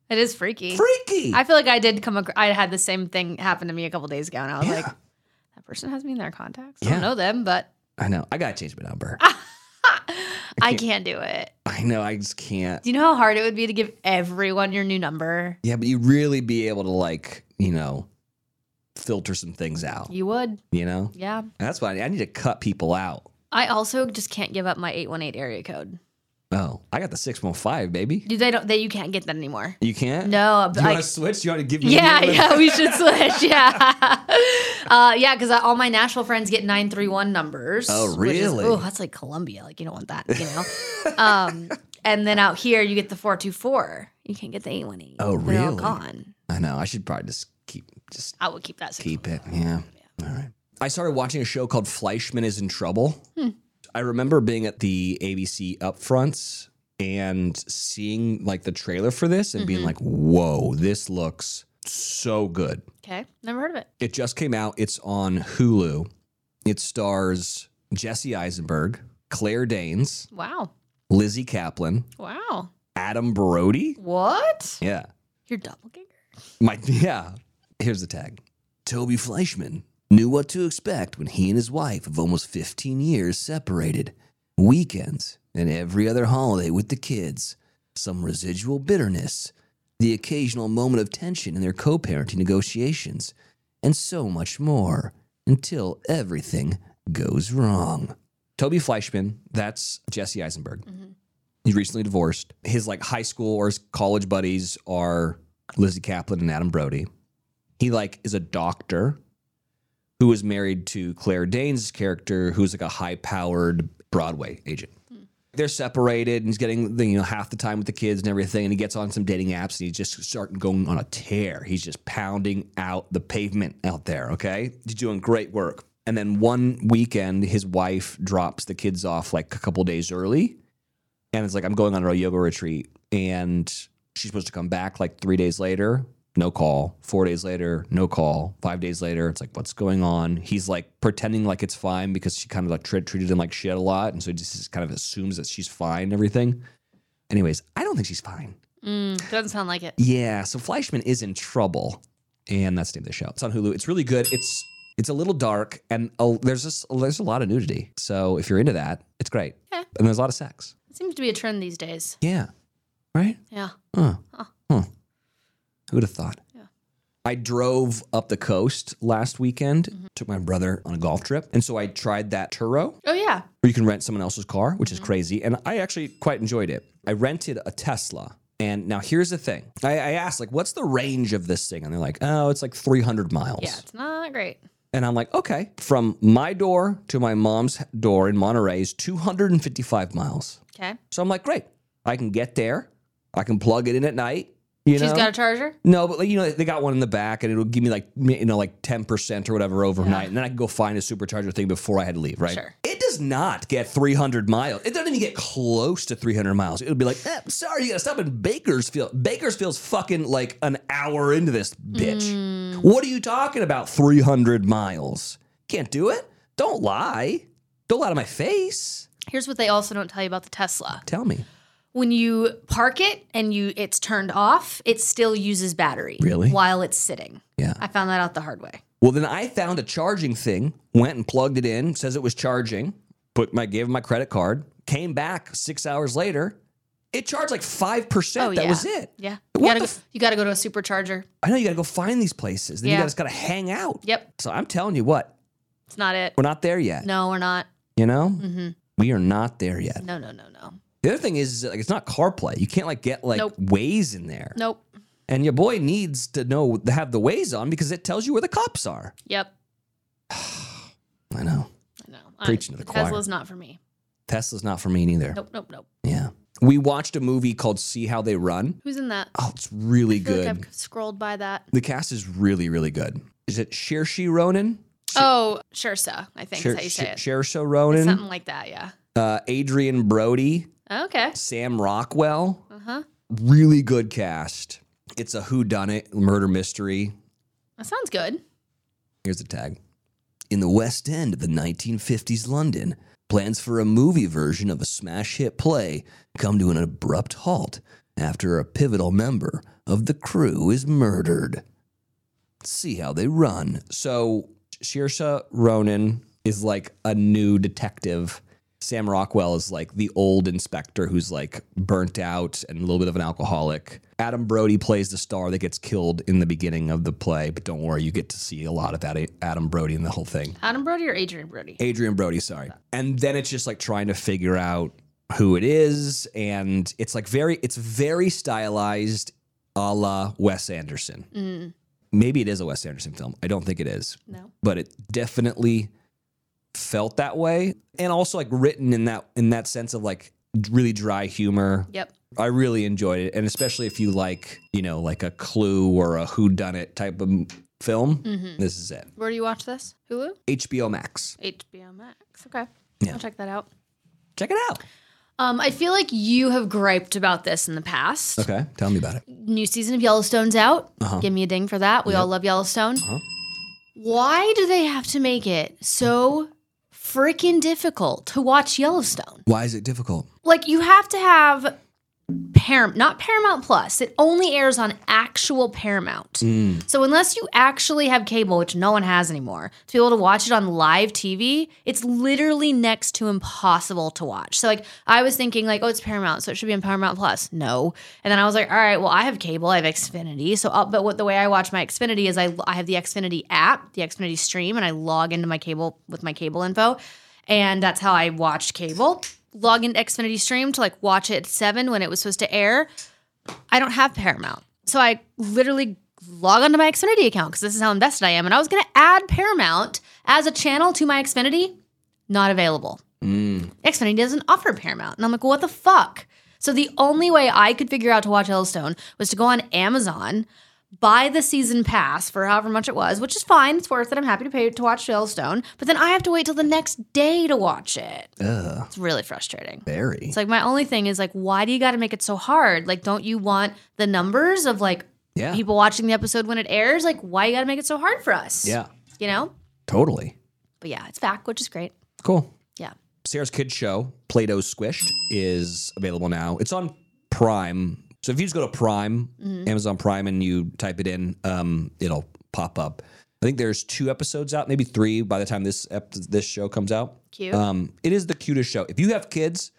It is freaky. Freaky. I feel like I had the same thing happen to me a couple days ago, and I was like, that person has me in their contacts. I don't know them, but I know. I gotta change my number. I can't do it. I know. I just can't. Do you know how hard it would be to give everyone your new number? Yeah, but you'd really be able to like, you know, filter some things out. You would. You know? Yeah. And that's why I need to cut people out. I also just can't give up my 818 area code. Oh, I got the 615, baby. Dude, you can't get that anymore. You can't? No. Do you want to switch? Do you want to give me? Yeah, we should switch. Yeah. Yeah, because all my Nashville friends get 931 numbers. Oh, really? Oh, that's like Columbia. Like, you don't want that, you know? And then out here, you get the 424. You can't get the 818. Oh, really? They're all gone. I know. I should probably just keep... I would keep that. Keep it, yeah. All right. I started watching a show called Fleischman Is in Trouble. I remember being at the ABC Upfronts and seeing like the trailer for this and being like, whoa, this looks so good. Okay. Never heard of it. It just came out. It's on Hulu. It stars Jesse Eisenberg, Claire Danes. Wow. Lizzie Kaplan. Wow. Adam Brody. What? Yeah. Your doppelganger? Yeah. Here's the tag. Toby Fleischman knew what to expect when he and his wife of almost 15 years separated. Weekends and every other holiday with the kids. Some residual bitterness. The occasional moment of tension in their co-parenting negotiations. And so much more. Until everything goes wrong. Toby Fleischman, that's Jesse Eisenberg. He's recently divorced. His like high school or his college buddies are Lizzie Kaplan and Adam Brody. He like is a doctor who is married to Claire Danes' character, who's like a high-powered Broadway agent. They're separated, and he's getting the, half the time with the kids and everything. And he gets on some dating apps, and he's just starting going on a tear. He's just pounding out the pavement out there. Okay, he's doing great work. And then one weekend, his wife drops the kids off like a couple days early, and it's like, I'm going on a yoga retreat, and she's supposed to come back like 3 days later. No call. 4 days later, no call. 5 days later, it's like, what's going on? He's like pretending like it's fine because she kind of like treated him like shit a lot. And so he just kind of assumes that she's fine and everything. Anyways, I don't think she's fine. Doesn't sound like it. Yeah. So Fleischman Is in Trouble. And that's the name of the show. It's on Hulu. It's really good. It's a little dark and there's a lot of nudity. So if you're into that, it's great. Yeah. And there's a lot of sex. It seems to be a trend these days. Yeah. Right? Yeah. Huh. Who'd have thought? Yeah. I drove up the coast last weekend, took my brother on a golf trip. And so I tried that Turo. Oh, yeah. Where you can rent someone else's car, which is crazy. And I actually quite enjoyed it. I rented a Tesla. And now here's the thing. I asked, like, what's the range of this thing? And they're like, oh, it's like 300 miles. Yeah, it's not great. And I'm like, okay. From my door to my mom's door in Monterey is 255 miles. Okay. So I'm like, great. I can get there. I can plug it in at night. She's got a charger? No, but like, they got one in the back and it'll give me like, like 10% or whatever overnight. Yeah. And then I can go find a supercharger thing before I had to leave, right? Sure. It does not get 300 miles. It doesn't even get close to 300 miles. It would be like, sorry, you got to stop in Bakersfield. Bakersfield's fucking like an hour into this bitch. What are you talking about? 300 miles. Can't do it. Don't lie. Don't lie to my face. Here's what they also don't tell you about the Tesla. Tell me. When you park it and it's turned off, it still uses battery. Really? While it's sitting. Yeah. I found that out the hard way. Well, then I found a charging thing, went and plugged it in, says it was charging, gave my credit card, came back 6 hours later, it charged like 5%. Oh, yeah. That was it. Yeah. You got to go to a supercharger. I know. You got to go find these places. Then you just got to hang out. Yep. So I'm telling you what. It's not it. We're not there yet. No, we're not. We are not there yet. No. The other thing is, like, it's not CarPlay. You can't get Waze in there. Nope. And your boy needs to have the Waze on because it tells you where the cops are. Yep. I know. Preaching to the choir. Tesla's not for me. Tesla's not for me neither. Nope. Yeah. We watched a movie called See How They Run. Who's in that? Oh, it's really good. Like I've scrolled by that. The cast is really, really good. Is it Saoirse Ronan? Saoirse, I think is how you say it. Saoirse Ronan. It's something like that, yeah. Adrian Brody. Okay. Sam Rockwell. Really good cast. It's a whodunit murder mystery. That sounds good. Here's the tag. In the West End of the 1950s London, plans for a movie version of a smash hit play come to an abrupt halt after a pivotal member of the crew is murdered. See How They Run. So Saoirse Ronan is like a new detective. Sam Rockwell is like the old inspector who's like burnt out and a little bit of an alcoholic. Adam Brody plays the star that gets killed in the beginning of the play. But don't worry, you get to see a lot of that Adam Brody in the whole thing. Adam Brody or Adrian Brody? Adrian Brody, sorry. And then it's just like trying to figure out who it is. And it's like very stylized a la Wes Anderson. Maybe it is a Wes Anderson film. I don't think it is. No. but it definitely felt that way. And also like written in that sense of like really dry humor. Yep. I really enjoyed it. And especially if you like, you know, like a Clue or a whodunit type of film, mm-hmm. This is it. Where do you watch this? Hulu? HBO Max. HBO Max. Okay. Yeah. I'll check that out. Check it out. I feel like you have griped about this in the past. Okay. Tell me about it. New season of Yellowstone's out. Uh-huh. Give me a ding for that. We all love Yellowstone. Uh-huh. Why do they have to make it so freaking difficult to watch Yellowstone? Why is it difficult? Like, you have to have... not Paramount Plus. It only airs on actual Paramount. Mm. So unless you actually have cable, which no one has anymore, to be able to watch it on live TV, it's literally next to impossible to watch. So like I was thinking like, oh, it's Paramount, so it should be on Paramount Plus. No. And then I was like, all right, well, I have cable. I have Xfinity. So the way I watch my Xfinity is I have the Xfinity app, the Xfinity stream, and I log into my cable with my cable info. And that's how I watch cable. Log into Xfinity Stream to like watch it at 7 when it was supposed to air. I don't have Paramount. So I literally log onto my Xfinity account because this is how invested I am. And I was going to add Paramount as a channel to my Xfinity. Not available. Mm. Xfinity doesn't offer Paramount. And I'm like, well, what the fuck? So the only way I could figure out to watch Yellowstone was to go on Amazon, buy the season pass for however much it was, which is fine. It's worth it. I'm happy to pay to watch Yellowstone. But then I have to wait till the next day to watch it. Ugh. It's really frustrating. Very. It's like my only thing is like, why do you got to make it so hard? Like, don't you want the numbers of like people watching the episode when it airs? Like, why you got to make it so hard for us? Yeah. You know? Totally. But yeah, it's back, which is great. Cool. Yeah. Sarah's kids show, Play-Doh Squished, is available now. It's on Prime. So if you just go to Prime, mm-hmm. Amazon Prime, and you type it in, it'll pop up. I think there's 2 episodes out, maybe 3 by the time this show comes out. Cute. It is the cutest show. If you have kids,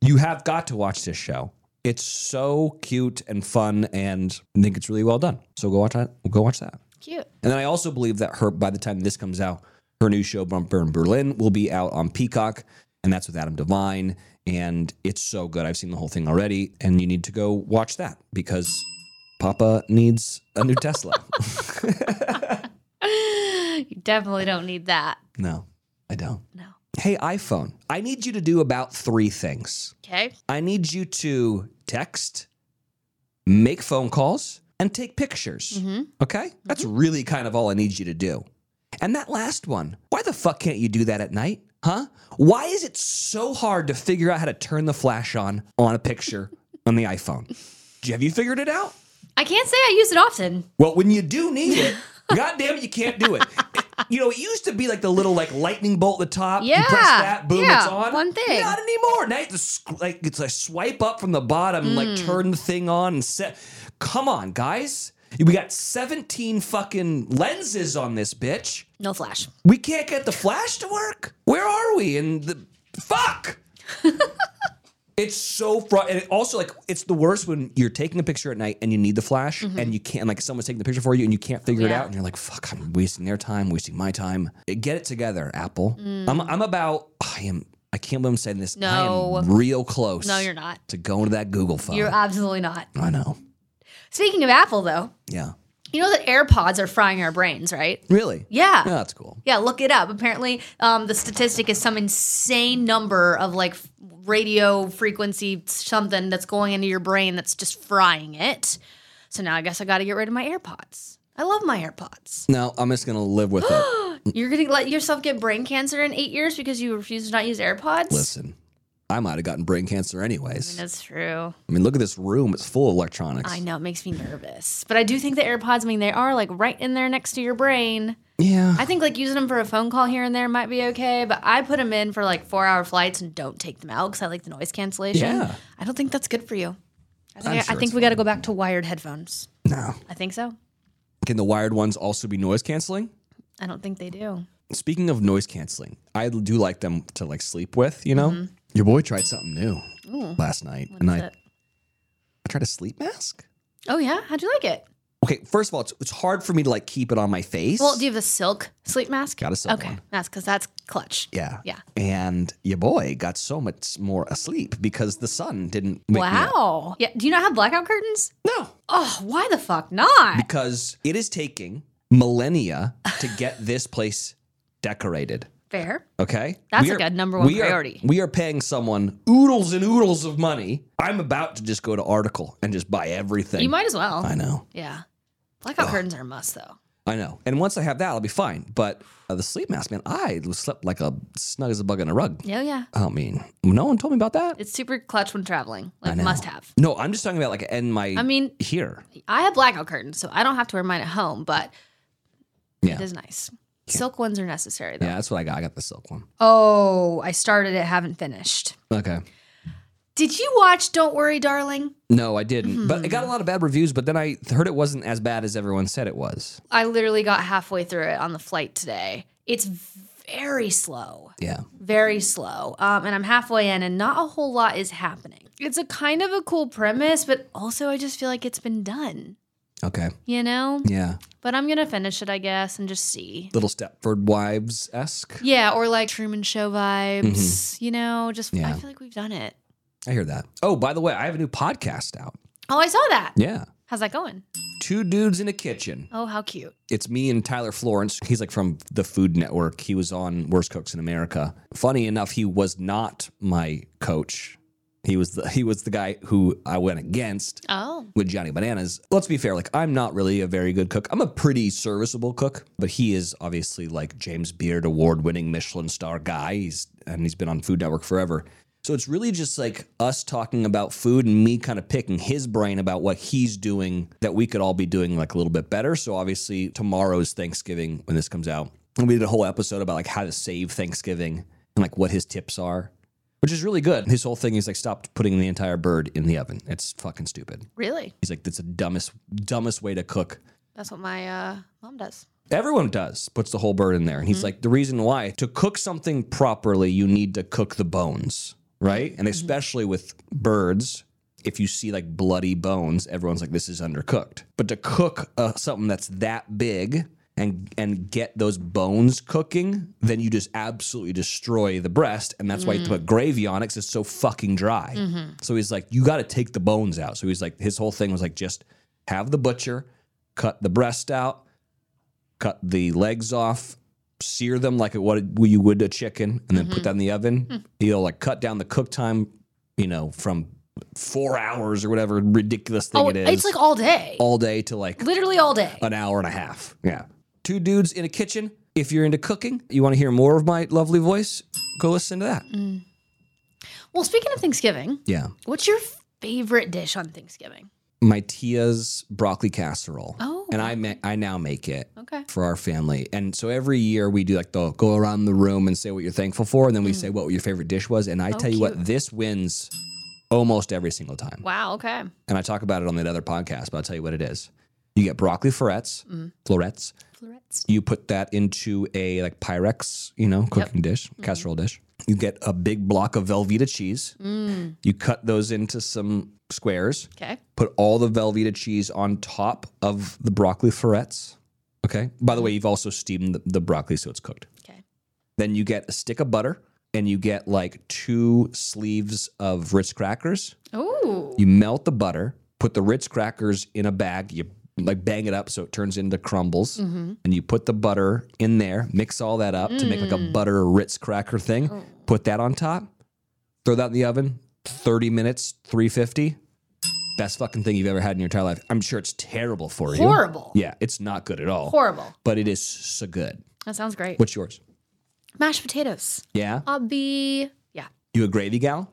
you have got to watch this show. It's so cute and fun, and I think it's really well done. So go watch that. Go watch that. Cute. And then I also believe that by the time this comes out, her new show, Bumper in Berlin, will be out on Peacock, and that's with Adam Devine. And it's so good. I've seen the whole thing already. And you need to go watch that because Papa needs a new Tesla. You definitely don't need that. No, I don't. No. Hey, iPhone, I need you to do about 3 things. Okay. I need you to text, make phone calls, and take pictures. Mm-hmm. Okay? Mm-hmm. That's really kind of all I need you to do. And that last one, why the fuck can't you do that at night? Huh? Why is it so hard to figure out how to turn the flash on a picture on the iPhone? Have you figured it out? I can't say I use it often. Well, when you do need it, goddamn it, you can't do it. You know, it used to be like the little like lightning bolt at the top. Yeah. You press that, boom, it's on. One thing. Not anymore. Now you have to like it's a swipe up from the bottom, like turn the thing on and set. Come on, guys. We got 17 fucking lenses on this bitch. No flash. We can't get the flash to work. Where are we? And the fuck. It's so and it also like it's the worst when you're taking a picture at night and you need the flash and you can't like someone's taking the picture for you and you can't figure it out and you're like fuck, I'm wasting their time, wasting my time. Get it together, Apple. I can't believe I'm saying this. No. I am real close. No, you're not. To go into that Google phone. You're absolutely not. I know. Speaking of Apple, though, you know that AirPods are frying our brains, right? Really? Yeah. No, that's cool. Yeah, look it up. Apparently, the statistic is some insane number of, like, radio frequency something that's going into your brain that's just frying it. So now I guess I got to get rid of my AirPods. I love my AirPods. No, I'm just going to live with it. You're going to let yourself get brain cancer in 8 years because you refuse to not use AirPods? Listen. I might have gotten brain cancer anyways. I mean, that's true. I mean, look at this room. It's full of electronics. I know. It makes me nervous. But I do think the AirPods, I mean, they are like right in there next to your brain. Yeah. I think like using them for a phone call here and there might be okay. But I put them in for like 4-hour flights and don't take them out because I like the noise cancellation. Yeah. I don't think that's good for you. I think we got to go back to wired headphones. No. I think so. Can the wired ones also be noise canceling? I don't think they do. Speaking of noise canceling, I do like them to like sleep with, you know? Mm-hmm. Your boy tried something new last night. What and is it? I tried a sleep mask. Oh, yeah? How'd you like it? Okay, first of all, it's hard for me to like keep it on my face. Well, do you have a silk sleep mask? Got a silk one. Okay, that's because that's clutch. Yeah. Yeah. And your boy got so much more asleep because the sun didn't make Wow. Yeah. Do you not have blackout curtains? No. Oh, why the fuck not? Because it is taking millennia to get this place decorated. Fair. Okay. That's like a number one priority. We are paying someone oodles and oodles of money. I'm about to just go to Article and just buy everything. You might as well. I know. Yeah. Blackout curtains are a must, though. I know. And once I have that, I'll be fine. But the sleep mask, man, I slept like a snug as a bug in a rug. Yeah, yeah. I mean, no one told me about that. It's super clutch when traveling. Like, must have. No, I'm just talking about like in my here. I have blackout curtains, so I don't have to wear mine at home, but it is nice. Yeah. Silk ones are necessary, though. Yeah, that's what I got. I got the silk one. Oh, I started it, haven't finished. Okay. Did you watch Don't Worry, Darling? No, I didn't. Mm-hmm. But it got a lot of bad reviews, but then I heard it wasn't as bad as everyone said it was. I literally got halfway through it on the flight today. It's very slow. Yeah. Very slow. And I'm halfway in, and not a whole lot is happening. It's a kind of a cool premise, but also I just feel like it's been done. Okay. You know? Yeah. But I'm going to finish it, I guess, and just see. Little Stepford Wives-esque? Yeah, or like Truman Show vibes. Mm-hmm. You know, just I feel like we've done it. I hear that. Oh, by the way, I have a new podcast out. Oh, I saw that. Yeah. How's that going? Two Dudes in a Kitchen. Oh, how cute. It's me and Tyler Florence. He's like from the Food Network. He was on Worst Cooks in America. Funny enough, he was not my coach. He was the guy who I went against with Johnny Bananas. Let's be fair. Like, I'm not really a very good cook. I'm a pretty serviceable cook, but he is obviously like James Beard award-winning Michelin star guy. He's been on Food Network forever. So it's really just like us talking about food and me kind of picking his brain about what he's doing that we could all be doing like a little bit better. So obviously tomorrow's Thanksgiving when this comes out. And we did a whole episode about like how to save Thanksgiving and like what his tips are, which is really good. His whole thing is like, stop putting the entire bird in the oven. It's fucking stupid. Really? He's like, that's the dumbest way to cook. That's what my mom does. Everyone does, puts the whole bird in there. And he's like, the reason why, to cook something properly, you need to cook the bones. Right? And especially with birds, if you see like bloody bones, everyone's like, this is undercooked. But to cook something that's that big and get those bones cooking, then you just absolutely destroy the breast. And that's why you put gravy on it because it's so fucking dry. Mm-hmm. So he's like, you got to take the bones out. So he's like, his whole thing was like, just have the butcher cut the breast out, cut the legs off, sear them like you would a chicken, and then put that in the oven. Mm. He'll like cut down the cook time, you know, from 4 hours or whatever ridiculous thing it is. It's like all day. All day to like literally all day. An hour and a half. Yeah. Two Dudes in a Kitchen. If you're into cooking, you want to hear more of my lovely voice, go listen to that. Mm. Well, speaking of Thanksgiving, what's your favorite dish on Thanksgiving? My tia's broccoli casserole. Oh. And I now make it for our family. And so every year we do like the go around the room and say what you're thankful for. And then we say what your favorite dish was. And I tell you what, this wins almost every single time. Wow. Okay. And I talk about it on that other podcast, but I'll tell you what it is. You get broccoli florets. You put that into a like Pyrex, you know, cooking dish, casserole dish. You get a big block of Velveeta cheese. Mm. You cut those into some squares. Okay. Put all the Velveeta cheese on top of the broccoli florets. Okay. By the way, you've also steamed the broccoli, so it's cooked. Okay. Then you get a stick of butter, and you get like 2 sleeves of Ritz crackers. Oh. You melt the butter, put the Ritz crackers in a bag. You like bang it up so it turns into crumbles, and you put the butter in there, mix all that up to make like a butter Ritz cracker thing. Oh. Put that on top, throw that in the oven, 30 minutes, 350. Best fucking thing you've ever had in your entire life. I'm sure it's terrible for you. Horrible. Yeah, it's not good at all. Horrible. But it is so good. That sounds great. What's yours? Mashed potatoes. Yeah? You a gravy gal?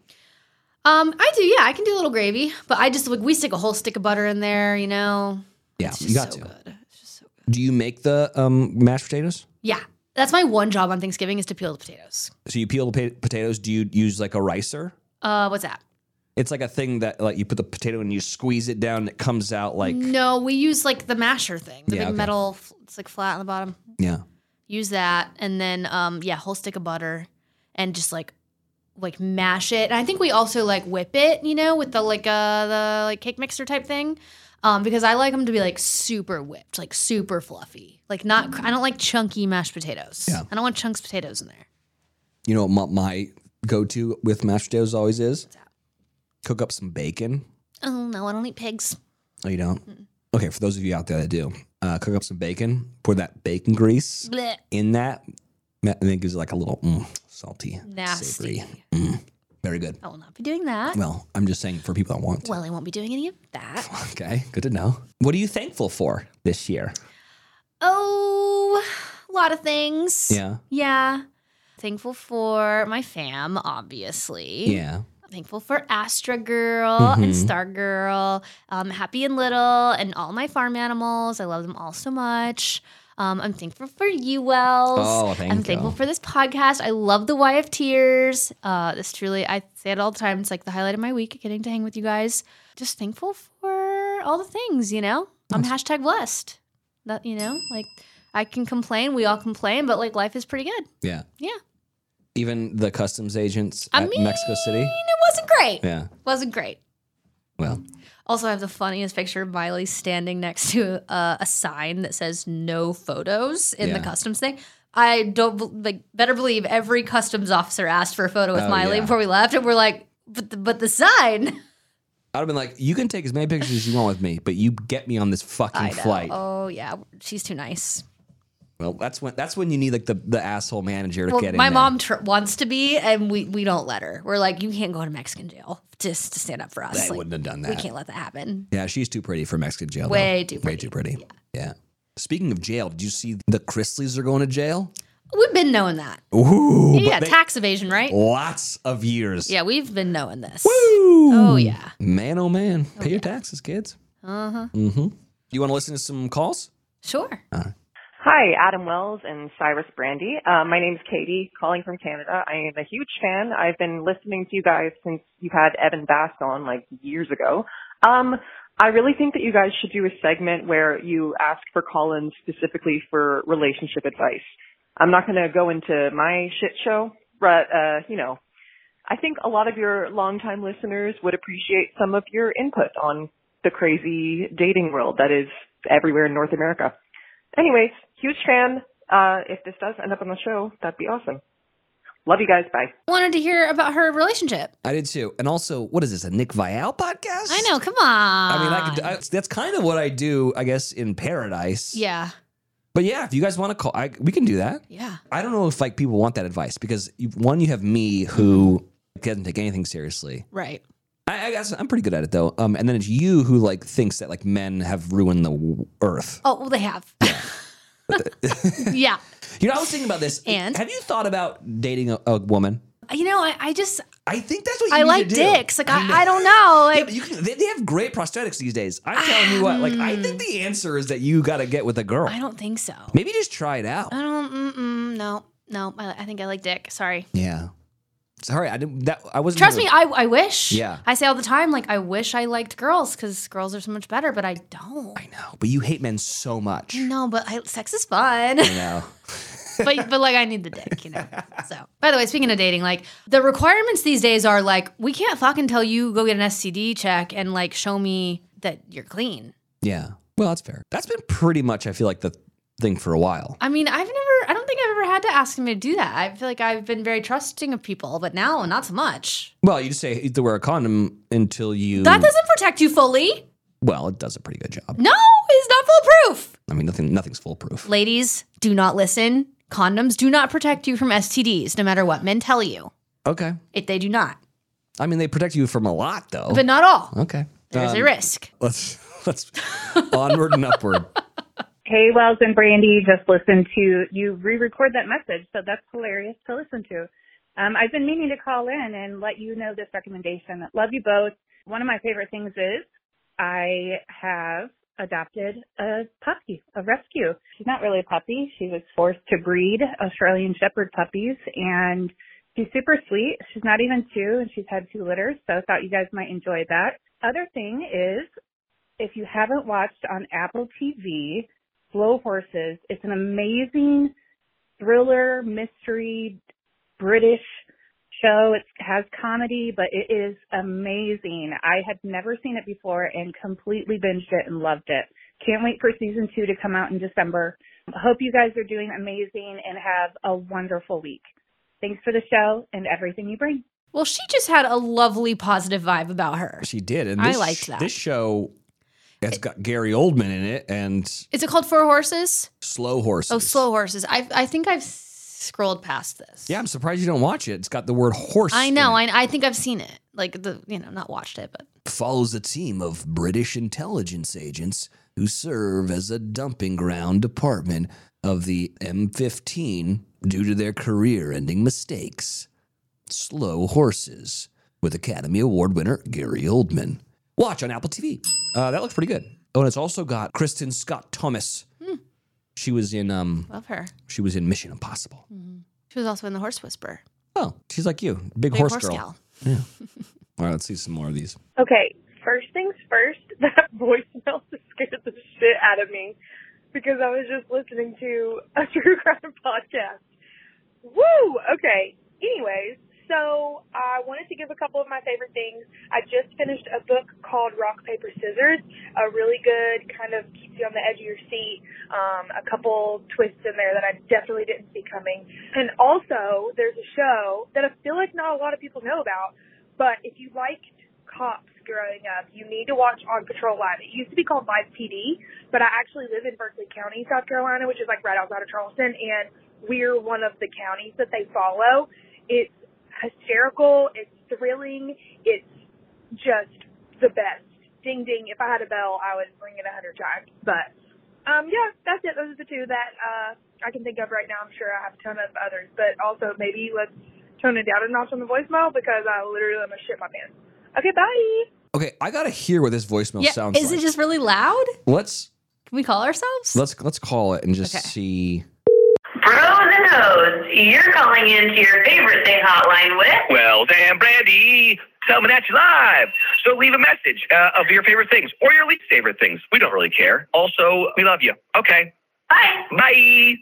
I do, yeah. I can do a little gravy, but I just, like, we stick a whole stick of butter in there, you know. Yeah, it's just good. It's just so good. Do you make the mashed potatoes? Yeah. That's my one job on Thanksgiving is to peel the potatoes. So you peel the potatoes. Do you use like a ricer? What's that? It's like a thing that like you put the potato and you squeeze it down and it comes out like... No, we use like the masher thing. The big metal, it's like flat on the bottom. Yeah. Use that and then, whole stick of butter and just like mash it. And I think we also like whip it, you know, with the like cake mixer type thing. Because I like them to be like super whipped, like super fluffy. Like not, I don't like chunky mashed potatoes. Yeah. I don't want chunks of potatoes in there. You know what my go-to with mashed potatoes always is? What's that? Cook up some bacon. Oh, no, I don't eat pigs. Oh, you don't? Mm-mm. Okay, for those of you out there that do, cook up some bacon, pour that bacon grease Blech. In that, and then it gives it like a little salty, nasty. Savory. Very good. I will not be doing that. Well, I'm just saying for people that want to. Well, I won't be doing any of that. Okay, good to know. What are you thankful for this year? Oh, a lot of things. Yeah. Yeah. Thankful for my fam, obviously. Yeah. Thankful for Astra Girl and Star Girl, Happy and Little, and all my farm animals. I love them all so much. I'm thankful for you, Wells. Oh, thank you. I'm thankful for this podcast. I love the Y of Tears. This truly, I say it all the time. It's like the highlight of my week, getting to hang with you guys. Just thankful for all the things, you know? I'm hashtag blessed. That, you know, like I can complain. We all complain, but like life is pretty good. Yeah. Yeah. Even the customs agents at Mexico City? It wasn't great. Yeah. Wasn't great. Well. Also, I have the funniest picture of Miley standing next to a sign that says no photos in the customs thing. I don't, like, better believe every customs officer asked for a photo with Miley before we left, and we're like, but the sign. I'd have been like, you can take as many pictures as you want with me, but you get me on this fucking flight. Oh, yeah. She's too nice. Well, that's when you need like the asshole manager to get in. My mom wants to be, and we don't let her. We're like, you can't go to Mexican jail just to stand up for us. They wouldn't have done that. We can't let that happen. Yeah, she's too pretty for Mexican jail. Way too pretty. Yeah. Speaking of jail, did you see the Chrisleys are going to jail? We've been knowing that. Ooh. Yeah, tax evasion, right? Lots of years. Yeah, we've been knowing this. Woo! Oh yeah. Man, oh man, pay your taxes, kids. You want to listen to some calls? Sure. All right. Hi, Adam Wells and Cyrus Brandi. My name's Katie, calling from Canada. I am a huge fan. I've been listening to you guys since you had Evan Bass on, like, years ago. I really think that you guys should do a segment where you ask for call-ins specifically for relationship advice. I'm not going to go into my shit show, but, you know, I think a lot of your longtime listeners would appreciate some of your input on the crazy dating world that is everywhere in North America. Anyways, huge fan. If this does end up on the show, that'd be awesome. Love you guys. Bye. Wanted to hear about her relationship. I did too. And also, what is this, a Nick Vial podcast? I know. Come on. I mean, that's kind of what I do, I guess, in Paradise. Yeah. But yeah, if you guys want to call, we can do that. Yeah. I don't know if like people want that advice because you have me who doesn't take anything seriously. Right. I guess I'm pretty good at it though. And then it's you who like thinks that like men have ruined the earth. Oh, well, they have. Yeah. Yeah. You know, I was thinking about this. And have you thought about dating a woman? You know, I think that's what you need to do. I like dicks. Like, I don't know. Like, yeah, they have great prosthetics these days. I'm telling you what. Like, I think the answer is that you got to get with a girl. I don't think so. Maybe just try it out. I don't. No. I think I like dick. Sorry. Yeah. Sorry, I didn't. I wasn't. Trust me, I wish. Yeah, I say all the time, like I wish I liked girls because girls are so much better, but I don't. I know, but you hate men so much. No, but sex is fun. I know. but like I need the dick, you know. So, by the way, speaking of dating, like the requirements these days are like we can't fuck until you go get an STD check and like show me that you're clean. Yeah, well, that's fair. That's been pretty much, I feel like the thing for a while. I mean, I don't think I've ever had to ask him to do that. I feel like I've been very trusting of people, but now not so much. Well, you just say you have to wear a condom until you... That doesn't protect you fully. Well, it does a pretty good job. No, it's not foolproof. I mean, nothing's foolproof. Ladies, do not listen. Condoms do not protect you from STDs, no matter what men tell you. Okay. If they do not. I mean, they protect you from a lot, though. But not all. Okay. There's a risk. Let's onward and upward. Hey, Wells and Brandi, just listened to you re-record that message, so that's hilarious to listen to. I've been meaning to call in and let you know this recommendation. Love you both. One of my favorite things is I have adopted a puppy, a rescue. She's not really a puppy. She was forced to breed Australian Shepherd puppies, and she's super sweet. She's not even two, and she's had two litters, so I thought you guys might enjoy that. Other thing is, if you haven't watched on Apple TV, Slow Horses. It's an amazing thriller, mystery, British show. It has comedy, but it is amazing. I had never seen it before and completely binged it and loved it. Can't wait for season 2 to come out in December. Hope you guys are doing amazing and have a wonderful week. Thanks for the show and everything you bring. Well, she just had a lovely, positive vibe about her. She did. And I liked that. This show... It's got Gary Oldman in it, and is it called Four Horses? Slow Horses. Oh, Slow Horses. I think I've scrolled past this. Yeah, I'm surprised you don't watch it. It's got the word horse. I know. In it. I think I've seen it. Like the not watched it, but follows a team of British intelligence agents who serve as a dumping ground department of the M15 due to their career-ending mistakes. Slow Horses with Academy Award winner Gary Oldman. Watch on Apple TV. That looks pretty good. Oh, and it's also got Kristen Scott Thomas. Mm. She was in... Love her. She was in Mission Impossible. Mm. She was also in The Horse Whisperer. Oh, she's like you. Big horse girl. Gal. Yeah. All right, let's see some more of these. Okay, first things first, that voicemail scared the shit out of me because I was just listening to a true crime podcast. Woo! Okay, anyways... So I wanted to give a couple of my favorite things. I just finished a book called Rock, Paper, Scissors, a really good kind of keeps you on the edge of your seat, a couple twists in there that I definitely didn't see coming. And also there's a show that I feel like not a lot of people know about, but if you liked cops growing up, you need to watch On Patrol Live. It used to be called Live PD, but I actually live in Berkeley County, South Carolina, which is like right outside of Charleston, and we're one of the counties that they follow. It's hysterical, it's thrilling, it's just the best. Ding, ding. If I had a bell, I would ring it 100 times. But, yeah, that's it. Those are the two that I can think of right now. I'm sure I have a ton of others. But also, maybe let's tone it down a notch on the voicemail because I literally am going to shit my pants. Okay, bye. Okay, I got to hear what this voicemail sounds like. Is it just really loud? Can we call ourselves? Let's call it and just see... Frozen Hose, you're calling into your favorite thing hotline with... Well, damn, Brandi, coming at you live. So leave a message of your favorite things or your least favorite things. We don't really care. Also, we love you. Okay. Bye. Bye.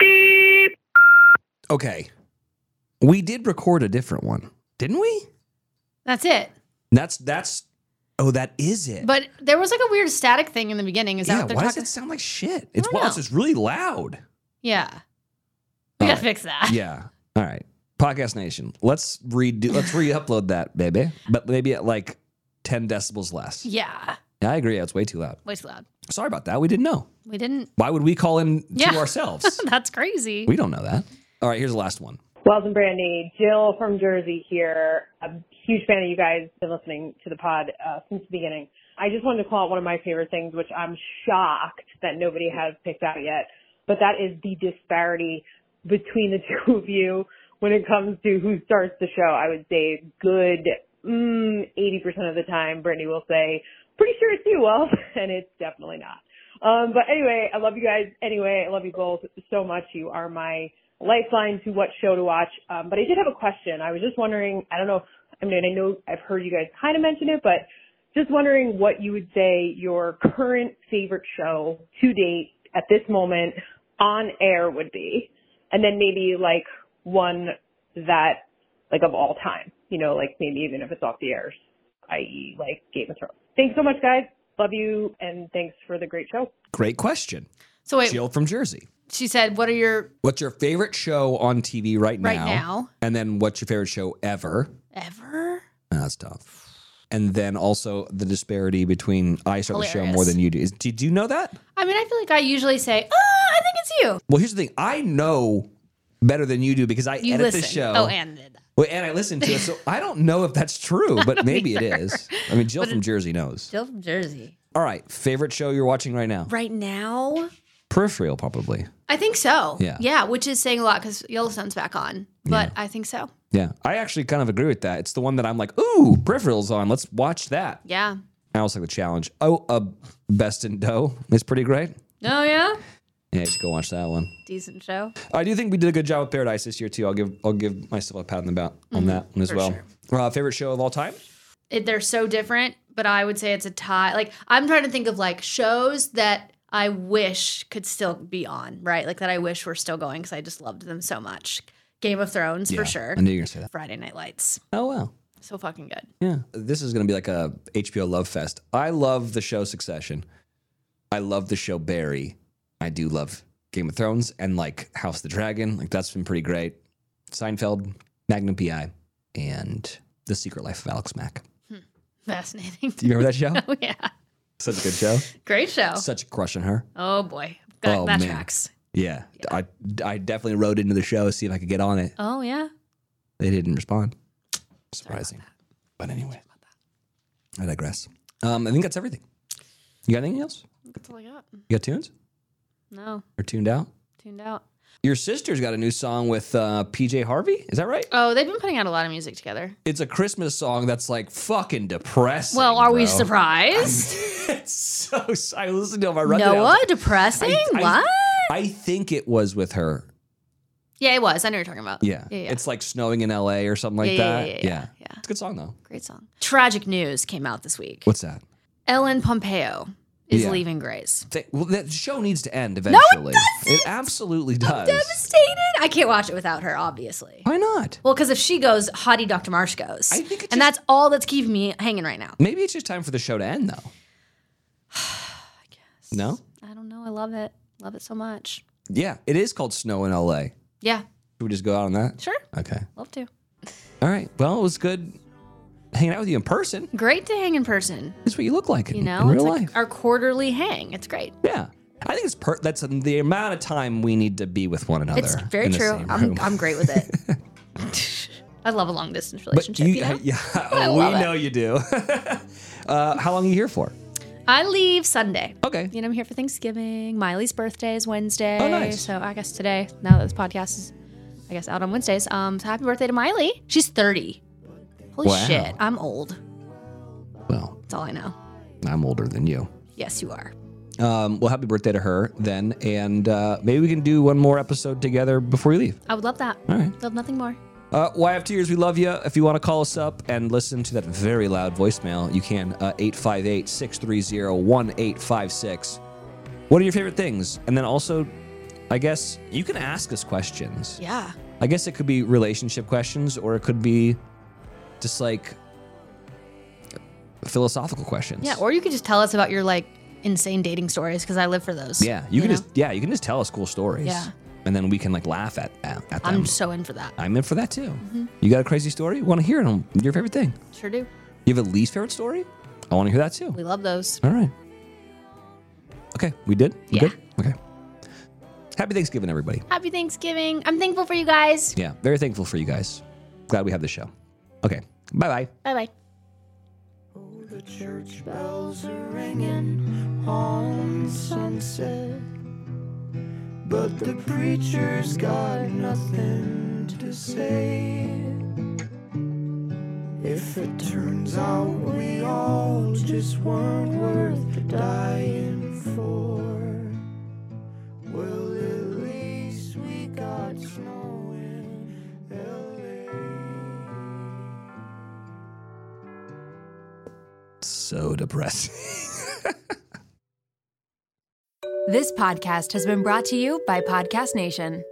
Beep. Okay. We did record a different one, didn't we? That's it. That's... Oh, that is it. But there was like a weird static thing in the beginning. Is that what they're talking? Yeah, why does it sound like shit? It's just really loud. Yeah. We gotta fix that. Yeah. All right. Podcast Nation. Let's re-upload that, baby. But maybe at like 10 decibels less. Yeah. I agree. That's way too loud. Way too loud. Sorry about that. We didn't know. We didn't. Why would we call in to ourselves? That's crazy. We don't know that. All right. Here's the last one. Wells and Brandi, Jill from Jersey here. I'm a huge fan of you guys. Been listening to the pod since the beginning. I just wanted to call out one of my favorite things, which I'm shocked that nobody has picked out yet. But that is the disparity between the two of you when it comes to who starts the show. I would say good 80% of the time, Brandi will say, pretty sure it's you, Wells, and it's definitely not. But anyway, I love you guys. Anyway, I love you both so much. You are my lifeline to what show to watch. But I did have a question. I was just wondering, I know I've heard you guys kind of mention it, but just wondering what you would say your current favorite show to date at this moment on air would be, and then maybe like one that like of all time, like maybe even if it's off the air, i.e. like Game of Thrones. Thanks so much, guys. Love you. And thanks for the great show. Great question. So wait, Jill from Jersey. She said, what's your favorite show on TV right now? Right now. And then what's your favorite show ever? Ever? Oh, that's tough. And then also the disparity between I start the show more than you do. Did you know that? I mean, I feel like I usually say, I think it's you. Well, here's the thing. I know better than you do because you edit the show. Oh, and did that. Well, and I listen to it. So I don't know if that's true, but maybe it is. I mean, Jill from Jersey knows. Jill from Jersey. All right. Favorite show you're watching right now? Right now? Peripheral, probably. I think so. Yeah. Yeah, which is saying a lot because Yellowstone's back on. But I think so. Yeah. I actually kind of agree with that. It's the one that I'm like, ooh, Peripheral's on. Let's watch that. Yeah. I also like the challenge. Oh, Best in Dough is pretty great. Oh, yeah? Yeah, you should go watch that one. Decent show. I do think we did a good job with Paradise this year, too. I'll give myself a pat on the back on that one as well. Sure. Favorite show of all time? They're so different, but I would say it's a tie. Like, I'm trying to think of, like, shows that I wish could still be on, right? Like, that I wish were still going because I just loved them so much. Game of Thrones, for sure. I knew you were going to say that. Friday Night Lights. Oh, wow. So fucking good. Yeah. This is going to be like a HBO love fest. I love the show Succession. I love the show Barry. I do love Game of Thrones and, like, House of the Dragon. Like, that's been pretty great. Seinfeld, Magnum P.I., and The Secret Life of Alex Mack. Fascinating. Do you remember that show? Oh, yeah. Such a good show. Great show. Such a crush on her. Oh, boy. That tracks. Yeah. I definitely wrote into the show to see if I could get on it. Oh, yeah. They didn't respond. Surprising. But anyway, I digress. I think that's everything. You got anything else? That's all I got. You got tunes? No. Or tuned out? Tuned out. Your sister's got a new song with PJ Harvey. Is that right? Oh, they've been putting out a lot of music together. It's a Christmas song that's like fucking depressing. Well, are we surprised? It's so. I listened to it on my rundown. Noah, depressing? What? I think it was with her. Yeah, it was. I know what you're talking about. Yeah. It's like snowing in LA or something like that. Yeah. It's a good song, though. Great song. Tragic news came out this week. What's that? Ellen Pompeo is leaving Grace. Well, that show needs to end eventually. No, it doesn't. It absolutely does. I'm devastated. I can't watch it without her, obviously. Why not? Well, because if she goes, Hottie Dr. Marsh goes. I think it's that's all that's keeping me hanging right now. Maybe it's just time for the show to end, though. I guess. No? I don't know. I love it. Love it so much. Yeah. It is called Snow in LA. Yeah. Should we just go out on that? Sure. Okay. Love to. All right. Well, it was good hanging out with you in person. Great to hang in person. That's what you look like in real life. Like our quarterly hang. It's great. Yeah. I think it's that's the amount of time we need to be with one another. It's very true. I'm great with it. I love a long distance relationship. We know you do. How long are you here for? I leave Sunday. Okay. You know, I'm here for Thanksgiving. Miley's birthday is Wednesday. Oh, nice. So I guess today, now that this podcast is, I guess, out on Wednesdays, so happy birthday to Miley. She's 30. Holy shit, I'm old. Well. That's all I know. I'm older than you. Yes, you are. Well, happy birthday to her then, and maybe we can do one more episode together before you leave. I would love that. All right. Love nothing more. YFTers, we love you. If you want to call us up and listen to that very loud voicemail, you can 858-630-1856. What are your favorite things? And then also, I guess you can ask us questions. Yeah. I guess it could be relationship questions, or it could be just like philosophical questions. Yeah, or you could just tell us about your like insane dating stories, because I live for those. Yeah, you can just tell us cool stories. Yeah. And then we can like laugh at them. I'm so in for that. I'm in for that too. Mm-hmm. You got a crazy story? Want to hear it on your favorite thing? Sure do. You have a least favorite story? I want to hear that too. We love those. All right. Okay, we did? We good? Okay. Happy Thanksgiving, everybody. Happy Thanksgiving. I'm thankful for you guys. Yeah, very thankful for you guys. Glad we have this show. Okay, bye-bye. Bye-bye. Oh, the church bells are ringing on Sunset. But the preacher's got nothing to say. If it turns out we all just weren't worth dying for, well, at least we got snow in LA. So depressing. This podcast has been brought to you by Podcast Nation.